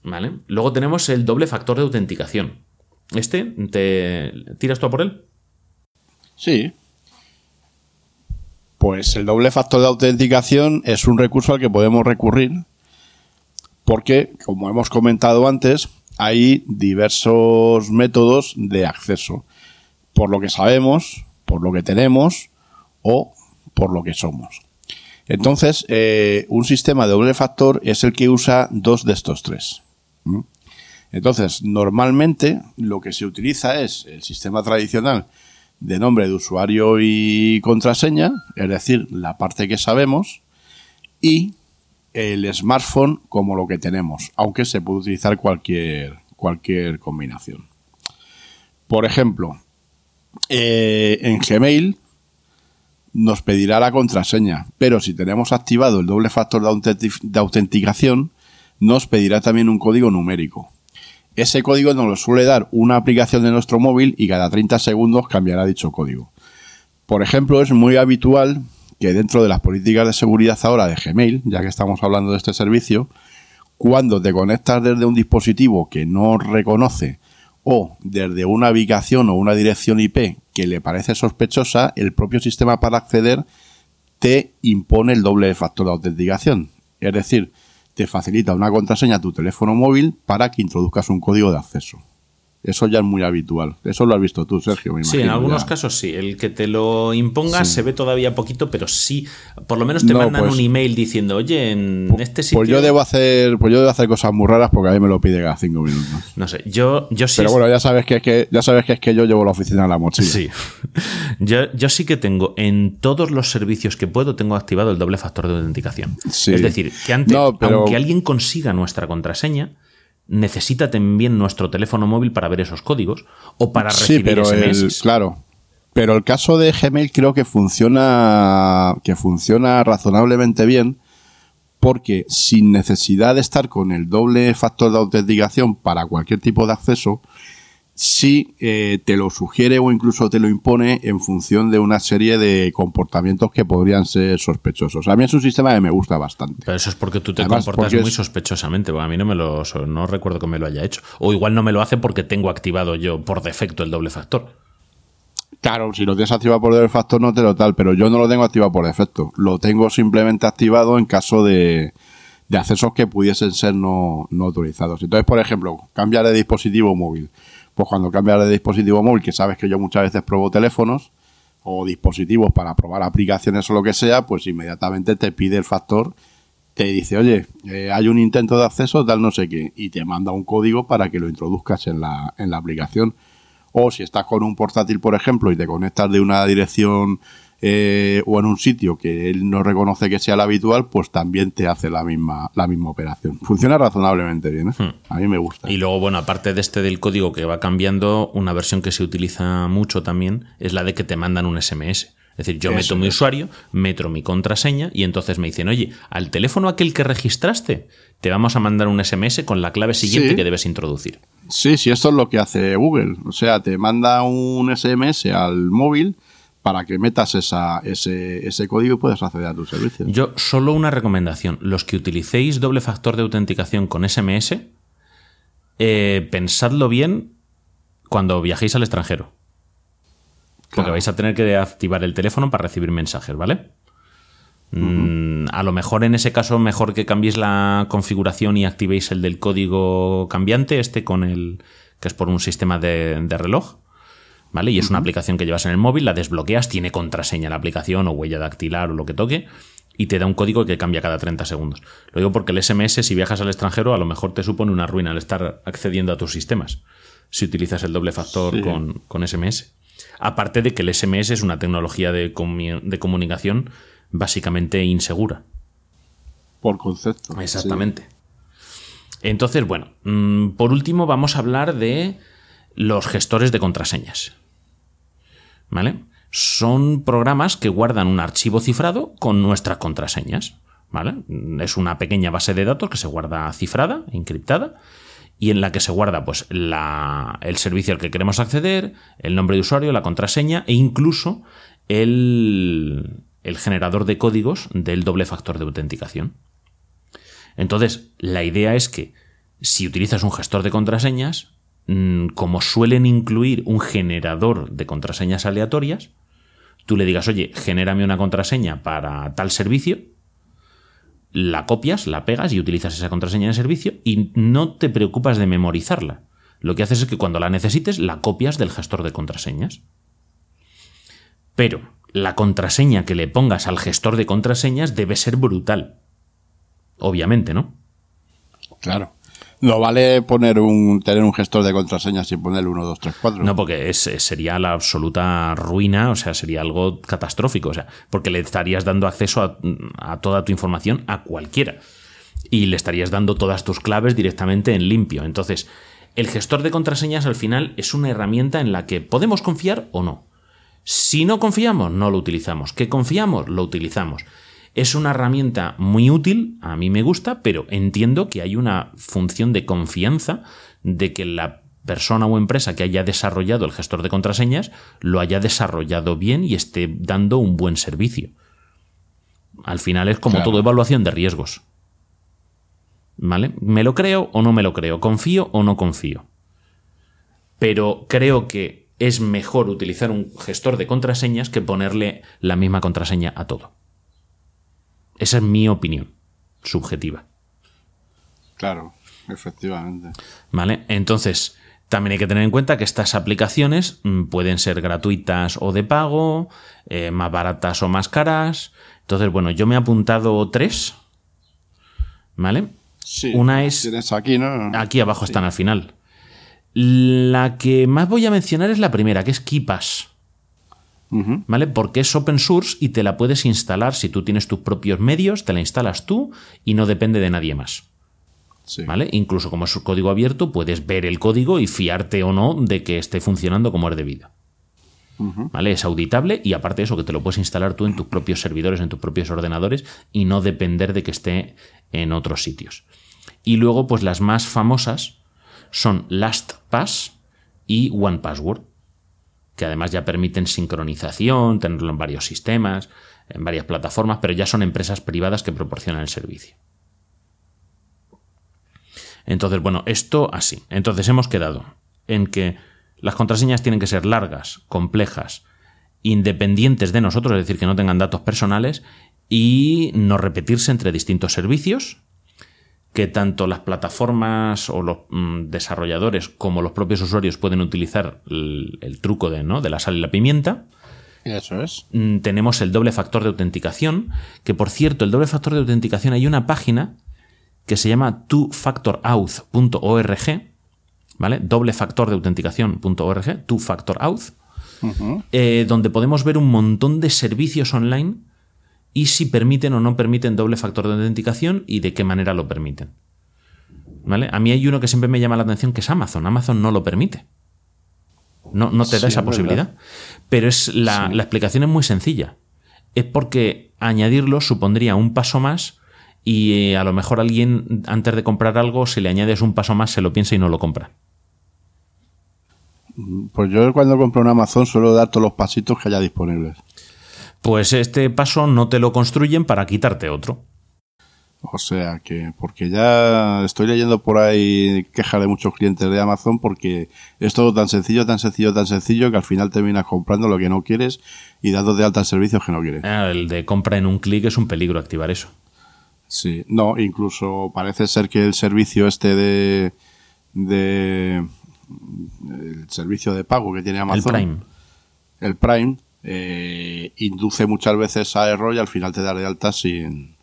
¿Vale? Luego tenemos el doble factor de autenticación. ¿Este? ¿Te tiras tú a por él? Sí. Pues el doble factor de autenticación es un recurso al que podemos recurrir. Porque, como hemos comentado antes, hay diversos métodos de acceso. Por lo que sabemos, por lo que tenemos o por lo que somos. Entonces, eh, un sistema de doble factor es el que usa dos de estos tres. ¿Mm? Entonces, normalmente lo que se utiliza es el sistema tradicional de nombre de usuario y contraseña, es decir, la parte que sabemos, y... el smartphone como lo que tenemos, aunque se puede utilizar cualquier, cualquier combinación. Por ejemplo, eh, en Gmail nos pedirá la contraseña, pero si tenemos activado el doble factor de, autentic- de autenticación, nos pedirá también un código numérico. Ese código nos lo suele dar una aplicación de nuestro móvil y cada treinta segundos cambiará dicho código. Por ejemplo, es muy habitual... que dentro de las políticas de seguridad ahora de Gmail, ya que estamos hablando de este servicio, cuando te conectas desde un dispositivo que no reconoce o desde una ubicación o una dirección I P que le parece sospechosa, el propio sistema para acceder te impone el doble factor de autenticación. Es decir, te facilita una contraseña a tu teléfono móvil para que introduzcas un código de acceso. Eso ya es muy habitual. Eso lo has visto tú, Sergio, me imagino. Sí, en algunos ya. casos sí. El que te lo imponga sí. se ve todavía poquito, pero sí. Por lo menos te no, mandan pues, un email diciendo, oye, en pues, este sitio... Pues yo debo hacer pues yo debo hacer cosas muy raras porque a mí me lo pide cada cinco minutos. No sé, yo, yo sí... Pero bueno, ya sabes que es que, ya sabes que es que yo llevo la oficina en la mochila. Sí. Yo, yo sí que tengo, en todos los servicios que puedo, tengo activado el doble factor de autenticación. Sí. Es decir, que antes, no, pero... aunque alguien consiga nuestra contraseña... necesita también nuestro teléfono móvil para ver esos códigos o para recibir sí, pero S M S. El, claro, pero el caso de Gmail creo que funciona, que funciona razonablemente bien porque sin necesidad de estar con el doble factor de autenticación para cualquier tipo de acceso, si eh, te lo sugiere o incluso te lo impone en función de una serie de comportamientos que podrían ser sospechosos. A mí es un sistema que me gusta bastante. Pero eso es porque tú te Además, comportas muy es... sospechosamente. Bueno, a mí no me lo no recuerdo que me lo haya hecho. O igual no me lo hace porque tengo activado yo por defecto el doble factor. Claro, si lo tienes activado por doble factor no te lo tal, pero yo no lo tengo activado por defecto. Lo tengo simplemente activado en caso de... de accesos que pudiesen ser no, no autorizados. Entonces, por ejemplo, cambiar de dispositivo móvil. Pues cuando cambias de dispositivo móvil, que sabes que yo muchas veces pruebo teléfonos o dispositivos para probar aplicaciones o lo que sea, pues inmediatamente te pide el factor, te dice, oye, eh, hay un intento de acceso, tal no sé qué, y te manda un código para que lo introduzcas en la, en la aplicación. O si estás con un portátil, por ejemplo, y te conectas de una dirección... Eh, o en un sitio que él no reconoce que sea el habitual, pues también te hace la misma, la misma operación. Funciona razonablemente bien, ¿eh? hmm. A mí me gusta. Y luego, bueno, aparte de este del código que va cambiando, una versión que se utiliza mucho también es la de que te mandan un ese eme ese. Es decir, yo Eso. meto mi usuario, meto mi contraseña y entonces me dicen, oye, al teléfono aquel que registraste te vamos a mandar un ese eme ese con la clave siguiente sí. que debes introducir. Sí, sí, esto es lo que hace Google. O sea, te manda un ese eme ese al móvil para que metas esa, ese, ese código y puedas acceder a tus servicios. Yo solo una recomendación. Los que utilicéis doble factor de autenticación con ese eme ese, eh, pensadlo bien cuando viajéis al extranjero. Claro. Porque vais a tener que activar el teléfono para recibir mensajes, ¿vale? Uh-huh. Mm, a lo mejor en ese caso mejor que cambiéis la configuración y activéis el del código cambiante, este con el que es por un sistema de, de reloj. ¿Vale? Y es una uh-huh. aplicación que llevas en el móvil, la desbloqueas, tiene contraseña la aplicación o huella dactilar o lo que toque y te da un código que cambia cada treinta segundos. Lo digo porque el ese eme ese, si viajas al extranjero, a lo mejor te supone una ruina al estar accediendo a tus sistemas si utilizas el doble factor sí. con, con ese eme ese. Aparte de que el ese eme ese es una tecnología de, comu- de comunicación básicamente insegura. Por concepto. Exactamente. Sí. Entonces, bueno, mmm, por último vamos a hablar de los gestores de contraseñas. ¿Vale? Son programas que guardan un archivo cifrado con nuestras contraseñas. ¿Vale? Es una pequeña base de datos que se guarda cifrada, encriptada, y en la que se guarda pues, la, el servicio al que queremos acceder, el nombre de usuario, la contraseña e incluso el, el generador de códigos del doble factor de autenticación. Entonces, la idea es que si utilizas un gestor de contraseñas, como suelen incluir un generador de contraseñas aleatorias, tú le digas, oye, genérame una contraseña para tal servicio, la copias, la pegas y utilizas esa contraseña en el servicio y no te preocupas de memorizarla. Lo que haces es que cuando la necesites, la copias del gestor de contraseñas. Pero la contraseña que le pongas al gestor de contraseñas debe ser brutal. Obviamente, ¿no? Claro. No vale poner un tener un gestor de contraseñas y ponerle uno, dos, tres, cuatro. No, porque es, sería la absoluta ruina, o sea, sería algo catastrófico, o sea, porque le estarías dando acceso a, a toda tu información a cualquiera y le estarías dando todas tus claves directamente en limpio. Entonces, el gestor de contraseñas al final es una herramienta en la que podemos confiar o no. Si no confiamos, no lo utilizamos. ¿Qué confiamos? Lo utilizamos. Es una herramienta muy útil, a mí me gusta, pero entiendo que hay una función de confianza de que la persona o empresa que haya desarrollado el gestor de contraseñas lo haya desarrollado bien y esté dando un buen servicio. Al final es como claro. todo evaluación de riesgos. ¿Vale? ¿Me lo creo o no me lo creo? ¿Confío o no confío? Pero creo que es mejor utilizar un gestor de contraseñas que ponerle la misma contraseña a todo. Esa es mi opinión subjetiva. Claro, efectivamente. Vale, entonces también hay que tener en cuenta que estas aplicaciones pueden ser gratuitas o de pago, eh, más baratas o más caras. Entonces, bueno, yo me he apuntado tres. ¿Vale? Sí, una es... Tienes aquí, ¿no? Aquí abajo sí. Están al final. La que más voy a mencionar es la primera, que es KeePass. ¿Vale? Porque es open source y te la puedes instalar si tú tienes tus propios medios, te la instalas tú y no depende de nadie más. Sí. ¿Vale? Incluso como es un código abierto, puedes ver el código y fiarte o no de que esté funcionando como es debido. Uh-huh. ¿Vale? Es auditable y aparte eso, que te lo puedes instalar tú en tus propios servidores, en tus propios ordenadores y no depender de que esté en otros sitios. Y luego, pues las más famosas son LastPass y one password, que además ya permiten sincronización, tenerlo en varios sistemas, en varias plataformas, pero ya son empresas privadas que proporcionan el servicio. Entonces, bueno, esto así. Entonces hemos quedado en que las contraseñas tienen que ser largas, complejas, independientes de nosotros, es decir, que no tengan datos personales y no repetirse entre distintos servicios, que tanto las plataformas o los mmm, desarrolladores como los propios usuarios pueden utilizar el, el truco de, ¿no? de la sal y la pimienta. Eso es. Tenemos el doble factor de autenticación, que por cierto, el doble factor de autenticación, hay una página que se llama two factor auth punto org, ¿vale? Doble factor de autenticación punto org, two factor auth, uh-huh. eh, donde podemos ver un montón de servicios online y si permiten o no permiten doble factor de autenticación y de qué manera lo permiten, ¿vale? A mí hay uno que siempre me llama la atención, que es Amazon. Amazon no lo permite. No, no te da sí, esa posibilidad. ¿Verdad? Pero es la, sí. la explicación es muy sencilla. Es porque añadirlo supondría un paso más y eh, a lo mejor alguien antes de comprar algo, si le añades un paso más, se lo piensa y no lo compra. Pues yo cuando compro en Amazon suelo dar todos los pasitos que haya disponibles. Pues este paso no te lo construyen para quitarte otro. O sea que, porque ya estoy leyendo por ahí quejas de muchos clientes de Amazon porque es todo tan sencillo, tan sencillo, tan sencillo que al final terminas comprando lo que no quieres y dando de alta servicios que no quieres. Ah, el de compra en un clic es un peligro activar eso. Sí, no, incluso parece ser que el servicio este de, de el servicio de pago que tiene Amazon, el Prime, el Prime eh, induce muchas veces a error y al final te da de alta sin...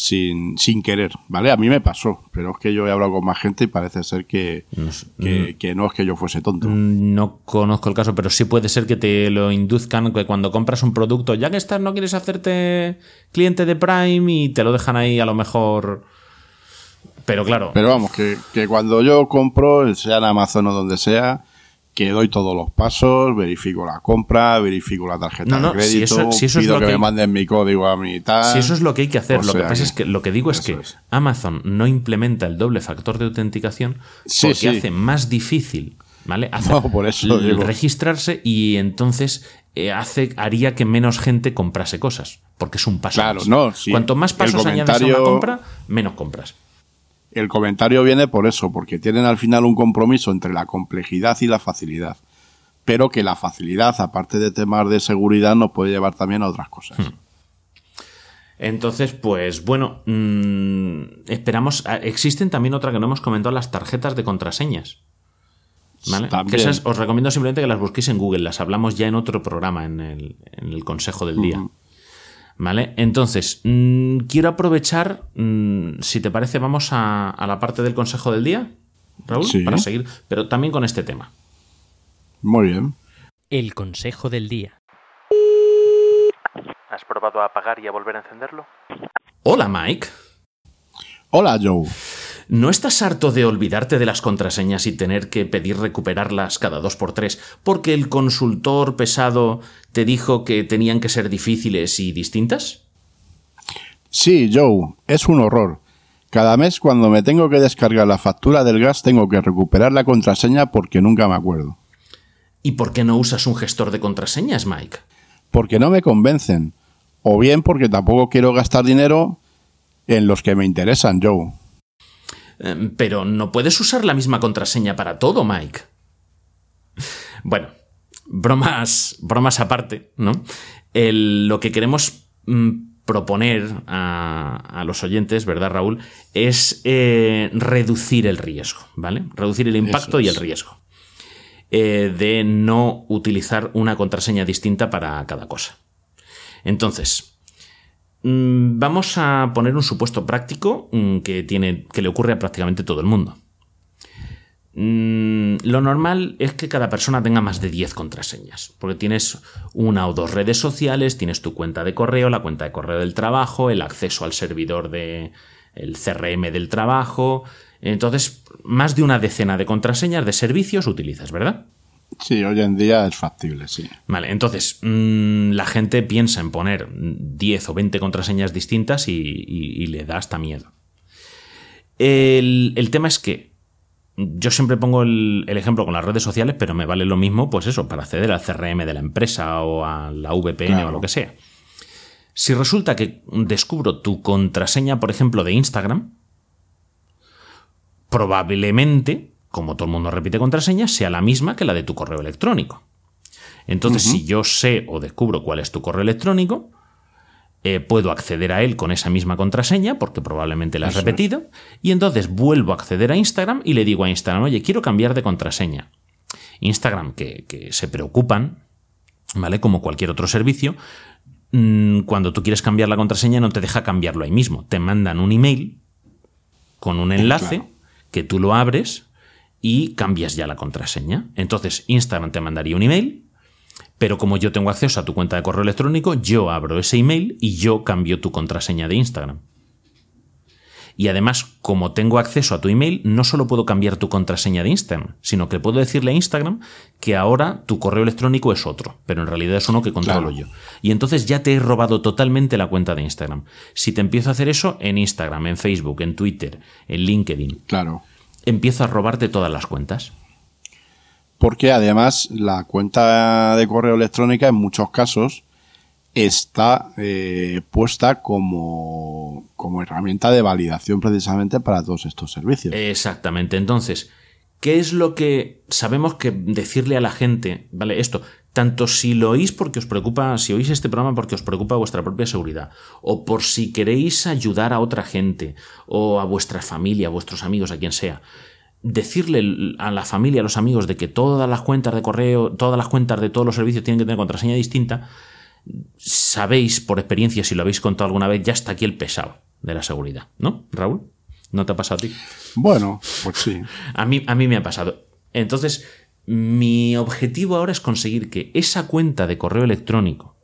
Sin, sin querer, ¿vale? A mí me pasó, pero es que yo he hablado con más gente y parece ser que no, sé. que, que no es que yo fuese tonto. No conozco el caso, pero sí puede ser que te lo induzcan, que cuando compras un producto, ya que estás no quieres hacerte cliente de Prime y te lo dejan ahí a lo mejor... Pero claro... Pero vamos, que, que cuando yo compro, sea en Amazon o donde sea, que doy todos los pasos, verifico la compra, verifico la tarjeta no, no, de crédito, si eso, si eso pido es lo que, que me manden mi código a mi tal... Si eso es lo que hay que hacer, o lo sea, que pasa es que lo que digo es que es. Amazon no implementa el doble factor de autenticación sí, porque sí. hace más difícil, ¿vale? Hace no, por eso l- registrarse y entonces eh, hace haría que menos gente comprase cosas, porque es un paso claro, más. No, sí. Cuanto más pasos añades a una compra, menos compras. El comentario viene por eso, porque tienen al final un compromiso entre la complejidad y la facilidad, pero que la facilidad, aparte de temas de seguridad, nos puede llevar también a otras cosas. Entonces, pues bueno, mmm, esperamos... Existen también otra que no hemos comentado, las tarjetas de contraseñas, ¿vale? Que esas os recomiendo simplemente que las busquéis en Google, las hablamos ya en otro programa, en el, en el Consejo del Día. Uh-huh. ¿Vale? Entonces, mmm, quiero aprovechar, mmm, si te parece, vamos a, a la parte del consejo del día, Raúl, sí. para seguir, pero también con este tema. Muy bien. El consejo del día. ¿Has probado a apagar y a volver a encenderlo? Hola, Mike. Hola, Joe. ¿No estás harto de olvidarte de las contraseñas y tener que pedir recuperarlas cada dos por tres porque el consultor pesado te dijo que tenían que ser difíciles y distintas? Sí, Joe, es un horror. Cada mes cuando me tengo que descargar la factura del gas tengo que recuperar la contraseña porque nunca me acuerdo. ¿Y por qué no usas un gestor de contraseñas, Mike? Porque no me convencen. O bien porque tampoco quiero gastar dinero en los que me interesan, Joe. Pero no puedes usar la misma contraseña para todo, Mike. Bueno, bromas, bromas aparte, ¿no? El, lo que queremos proponer a, a los oyentes, ¿verdad, Raúl? Es eh, reducir el riesgo, ¿vale? Reducir el impacto Eso es. y el riesgo eh, de no utilizar una contraseña distinta para cada cosa. Entonces... Vamos a poner un supuesto práctico que, tiene, que le ocurre a prácticamente todo el mundo. Lo normal es que cada persona tenga más de diez contraseñas, porque tienes una o dos redes sociales, tienes tu cuenta de correo, la cuenta de correo del trabajo, el acceso al servidor del C R M del trabajo. Entonces, más de una decena de contraseñas de servicios utilizas, ¿verdad? Sí, hoy en día es factible, sí. Vale, entonces mmm, la gente piensa en poner diez o veinte contraseñas distintas y, y, y le da hasta miedo. El, el tema es que Yo siempre pongo el, el ejemplo con las redes sociales, pero me vale lo mismo, pues eso, para acceder al C R M de la empresa o a la V P N, claro, o lo que sea. Si resulta que descubro tu contraseña, por ejemplo, de Instagram, probablemente, como todo el mundo repite contraseña, sea la misma que la de tu correo electrónico. Entonces, uh-huh. si yo sé o descubro cuál es tu correo electrónico, eh, puedo acceder a él con esa misma contraseña, porque probablemente la has Eso. repetido, y entonces vuelvo a acceder a Instagram y le digo a Instagram, oye, quiero cambiar de contraseña. Instagram, que, que se preocupan, ¿vale? Como cualquier otro servicio, mmm, cuando tú quieres cambiar la contraseña no te deja cambiarlo ahí mismo. Te mandan un email con un enlace eh, claro. que tú lo abres y cambias ya la contraseña. Entonces Instagram te mandaría un email, pero como yo tengo acceso a tu cuenta de correo electrónico, yo abro ese email y yo cambio tu contraseña de Instagram. Y además, como tengo acceso a tu email, no solo puedo cambiar tu contraseña de Instagram, sino que puedo decirle a Instagram que ahora tu correo electrónico es otro, pero en realidad es uno que controlo claro. yo. Y entonces ya te he robado totalmente la cuenta de Instagram. Si te empiezo a hacer eso en Instagram, en Facebook, en Twitter, en LinkedIn, claro, empiezo a robarte todas las cuentas. Porque además la cuenta de correo electrónica en muchos casos está eh, puesta como, como herramienta de validación precisamente para todos estos servicios. Exactamente. Entonces, ¿qué es lo que sabemos que decirle a la gente? Vale, esto, tanto si lo oís porque os preocupa, si oís este programa porque os preocupa vuestra propia seguridad, o por si queréis ayudar a otra gente, o a vuestra familia, a vuestros amigos, a quien sea. Decirle a la familia, a los amigos, de que todas las cuentas de correo, todas las cuentas de todos los servicios tienen que tener contraseña distinta, sabéis por experiencia, si lo habéis contado alguna vez, ya está aquí el pesado de la seguridad, ¿no, Raúl? ¿No te ha pasado a ti? Bueno, pues sí. A mí, a mí me ha pasado. Entonces, mi objetivo ahora es conseguir que esa cuenta de correo electrónico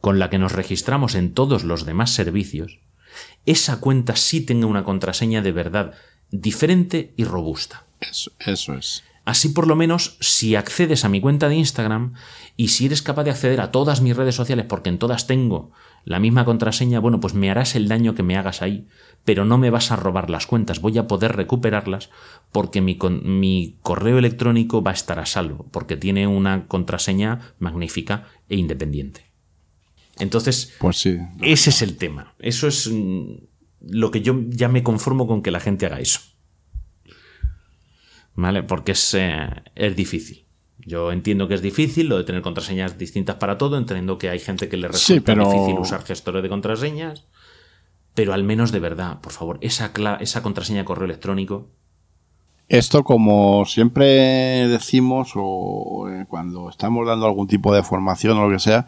con la que nos registramos en todos los demás servicios, esa cuenta sí tenga una contraseña de verdad diferente y robusta. Eso, eso es. Así, por lo menos, si accedes a mi cuenta de Instagram y si eres capaz de acceder a todas mis redes sociales porque en todas tengo la misma contraseña, bueno, pues me harás el daño que me hagas ahí, pero no me vas a robar las cuentas, voy a poder recuperarlas porque mi, con, mi correo electrónico va a estar a salvo, porque tiene una contraseña magnífica e independiente. Entonces, pues sí, ese es el tema. Eso es lo que yo ya me conformo con que la gente haga eso, ¿vale? Porque es, eh, es difícil. Yo entiendo que es difícil lo de tener contraseñas distintas para todo, entiendo que hay gente que le resulta sí, pero... difícil usar gestores de contraseñas, pero al menos de verdad, por favor, esa, cla- esa contraseña de correo electrónico. Esto, como siempre decimos, o cuando estamos dando algún tipo de formación o lo que sea,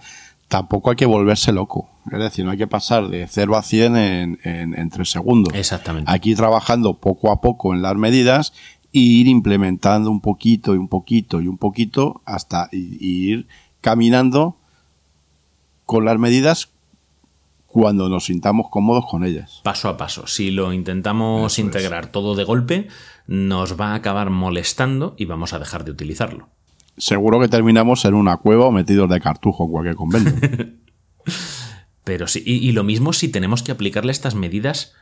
tampoco hay que volverse loco. Es decir, no hay que pasar de cero a cien en, en, en tres segundos. Exactamente. Aquí trabajando poco a poco en las medidas e ir implementando un poquito y un poquito y un poquito hasta ir caminando con las medidas cuando nos sintamos cómodos con ellas. Paso a paso. Si lo intentamos Eso integrar es. todo de golpe, nos va a acabar molestando y vamos a dejar de utilizarlo. Seguro que terminamos en una cueva o metidos de cartujo en cualquier convento. Pero sí, y, y lo mismo si tenemos que aplicarle estas medidas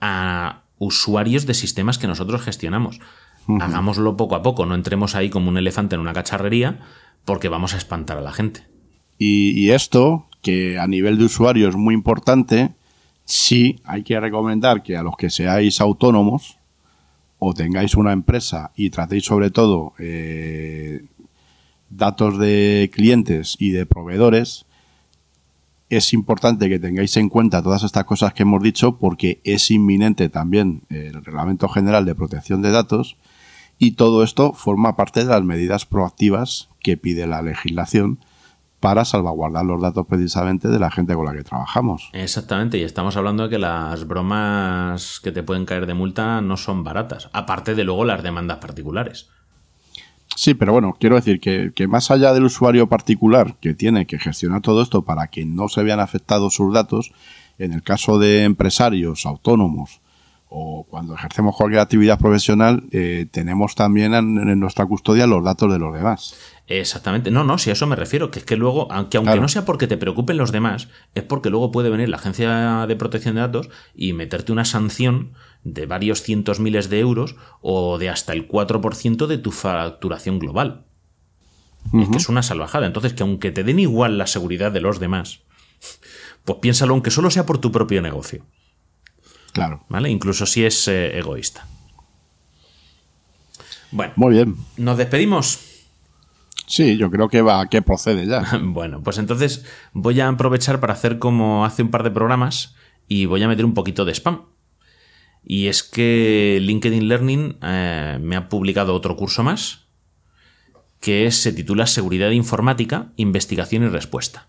a usuarios de sistemas que nosotros gestionamos. Uh-huh. Hagámoslo poco a poco, no entremos ahí como un elefante en una cacharrería porque vamos a espantar a la gente. Y, y esto, que a nivel de usuario es muy importante, sí hay que recomendar que a los que seáis autónomos o tengáis una empresa y tratéis sobre todo eh, datos de clientes y de proveedores, es importante que tengáis en cuenta todas estas cosas que hemos dicho porque es inminente también el Reglamento General de Protección de Datos y todo esto forma parte de las medidas proactivas que pide la legislación para salvaguardar los datos precisamente de la gente con la que trabajamos. Exactamente, y estamos hablando de que las bromas que te pueden caer de multa no son baratas, aparte de luego las demandas particulares. Sí, pero bueno, quiero decir que, que más allá del usuario particular que tiene que gestionar todo esto para que no se vean afectados sus datos, en el caso de empresarios, autónomos o cuando ejercemos cualquier actividad profesional, eh, tenemos también en, en nuestra custodia los datos de los demás. Exactamente. No, no, si a eso me refiero, que es que luego, aunque, aunque claro. no sea porque te preocupen los demás, es porque luego puede venir la Agencia de Protección de Datos y meterte una sanción de varios cientos miles de euros o de hasta el cuatro por ciento de tu facturación global. Uh-huh. Es que es una salvajada. Entonces, que aunque te den igual la seguridad de los demás, pues piénsalo, aunque solo sea por tu propio negocio. Claro. ¿Vale? Incluso si es eh, egoísta. Bueno. Muy bien. ¿Nos despedimos? Sí, yo creo que va, que procede ya. Bueno, pues entonces voy a aprovechar para hacer como hace un par de programas y voy a meter un poquito de spam. Y es que LinkedIn Learning eh, me ha publicado otro curso más que se titula Seguridad Informática, Investigación y Respuesta.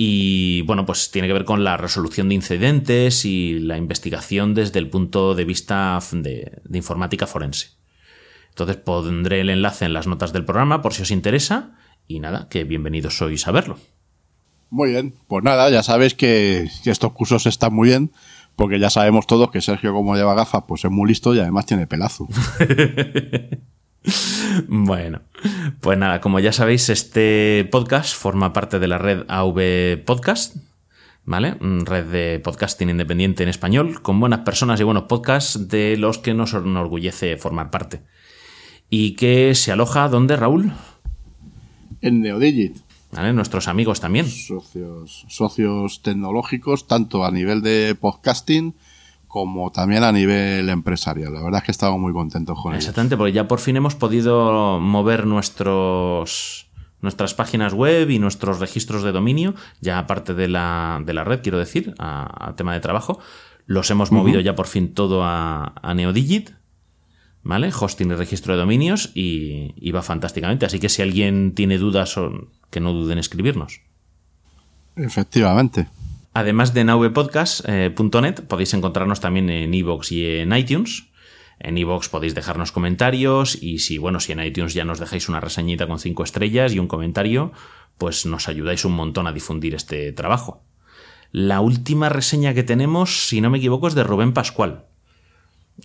Y bueno, pues tiene que ver con la resolución de incidentes y la investigación desde el punto de vista de, de informática forense. Entonces pondré el enlace en las notas del programa por si os interesa. Y nada, que bienvenidos sois a verlo. Muy bien, pues nada, ya sabéis que, que estos cursos están muy bien, porque ya sabemos todos que Sergio, como lleva gafas, pues es muy listo y además tiene pelazo. Bueno, pues nada, como ya sabéis, este podcast forma parte de la red A V Podcast, ¿vale? Red de podcasting independiente en español, con buenas personas y buenos podcasts de los que nos enorgullece formar parte. ¿Y que se aloja dónde, Raúl? En Neodigit. ¿Vale? Nuestros amigos también. Socios, socios tecnológicos, tanto a nivel de podcasting como también a nivel empresarial. La verdad es que estamos muy contentos con ello. Exactamente, ellos. Porque ya por fin hemos podido mover nuestros nuestras páginas web y nuestros registros de dominio, ya aparte de la, de la red, quiero decir, a, a tema de trabajo. Los hemos uh-huh. movido ya por fin todo a, a Neodigit, ¿vale? Hosting y registro de dominios, y, y va fantásticamente. Así que si alguien tiene dudas, que no duden en escribirnos. Efectivamente. Además de en a v podcast punto net podéis encontrarnos también en iVoox y en iTunes. En iVoox podéis dejarnos comentarios y si, bueno, si en iTunes ya nos dejáis una reseñita con cinco estrellas y un comentario, pues nos ayudáis un montón a difundir este trabajo. La última reseña que tenemos, si no me equivoco, es de Rubén Pascual,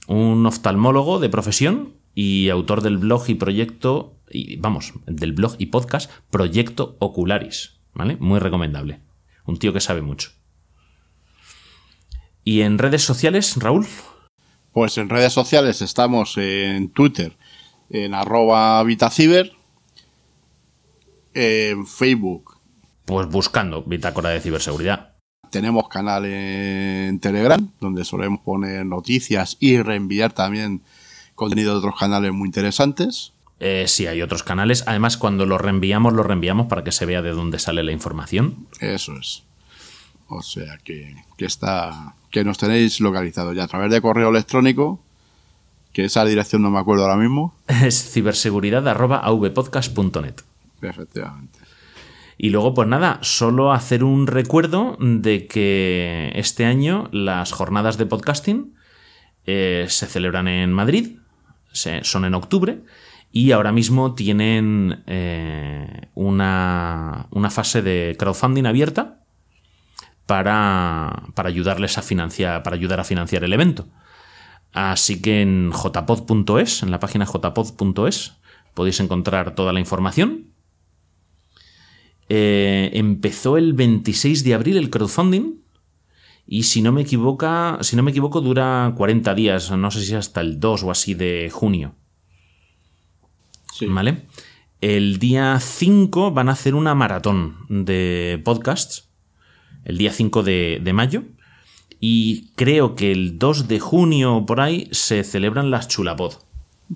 un oftalmólogo de profesión y autor del blog y proyecto, y, vamos, del blog y podcast Proyecto Ocularis, ¿vale? Muy recomendable. Un tío que sabe mucho. ¿Y en redes sociales, Raúl? Pues en redes sociales estamos en Twitter, en arroba Vitaciber, en Facebook. Pues buscando Bitácora de Ciberseguridad. Tenemos canal en Telegram, donde solemos poner noticias y reenviar también contenido de otros canales muy interesantes. Eh, sí, hay otros canales. Además, cuando los reenviamos, los reenviamos para que se vea de dónde sale la información. Eso es. O sea, que, que, está, que nos tenéis localizado ya a través de correo electrónico, que esa dirección no me acuerdo ahora mismo. Es ciberseguridad arroba a v podcast punto net. Efectivamente. Y luego, pues nada, solo hacer un recuerdo de que este año las jornadas de podcasting eh, se celebran en Madrid, se, son en octubre. Y ahora mismo tienen eh, una, una fase de crowdfunding abierta para, para ayudarles a financiar, para ayudar a financiar el evento. Así que en j pod punto es, en la página j pod punto es, podéis encontrar toda la información. Eh, empezó el veintiséis de abril el crowdfunding y si no me equivoco, si no me equivoco, dura cuarenta días, no sé si hasta el dos o así de junio. Sí. ¿Vale? El día cinco van a hacer una maratón de podcasts, el día cinco de mayo, y creo que el dos de junio por ahí se celebran las Chulapod.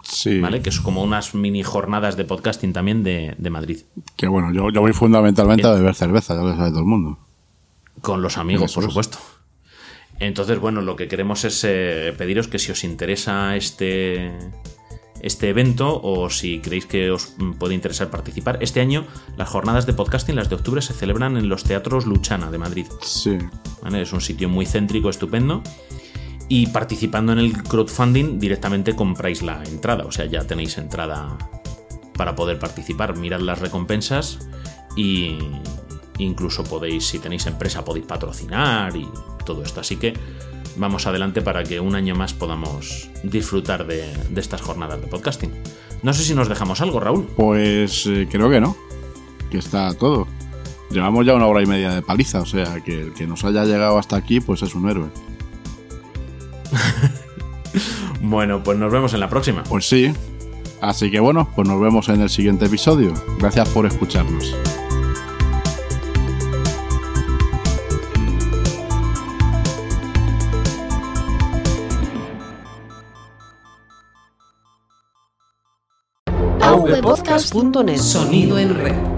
Sí. ¿Vale? Que es como unas mini jornadas de podcasting también de, de Madrid. Que bueno, yo, yo voy fundamentalmente bien a beber cerveza, ya lo sabe todo el mundo. Con los amigos, por supuesto. Entonces, bueno, lo que queremos es eh, pediros que si os interesa este... este evento o si creéis que os puede interesar participar. Este año las jornadas de podcasting, las de octubre, se celebran en los teatros Luchana de Madrid. Sí. ¿Vale? Es un sitio muy céntrico, estupendo, y participando en el crowdfunding directamente compráis la entrada, o sea, ya tenéis entrada para poder participar. Mirad las recompensas y incluso podéis, si tenéis empresa, podéis patrocinar y todo esto. Así que vamos adelante para que un año más podamos disfrutar de, de estas jornadas de podcasting. No sé si nos dejamos algo, Raúl. Pues eh, creo que no, que está todo. Llevamos ya una hora y media de paliza, o sea, que el que nos haya llegado hasta aquí, pues es un héroe. Bueno, pues nos vemos en la próxima. Pues sí. Así que bueno, pues nos vemos en el siguiente episodio. Gracias por escucharnos. a v podcast punto net. Sonido en red.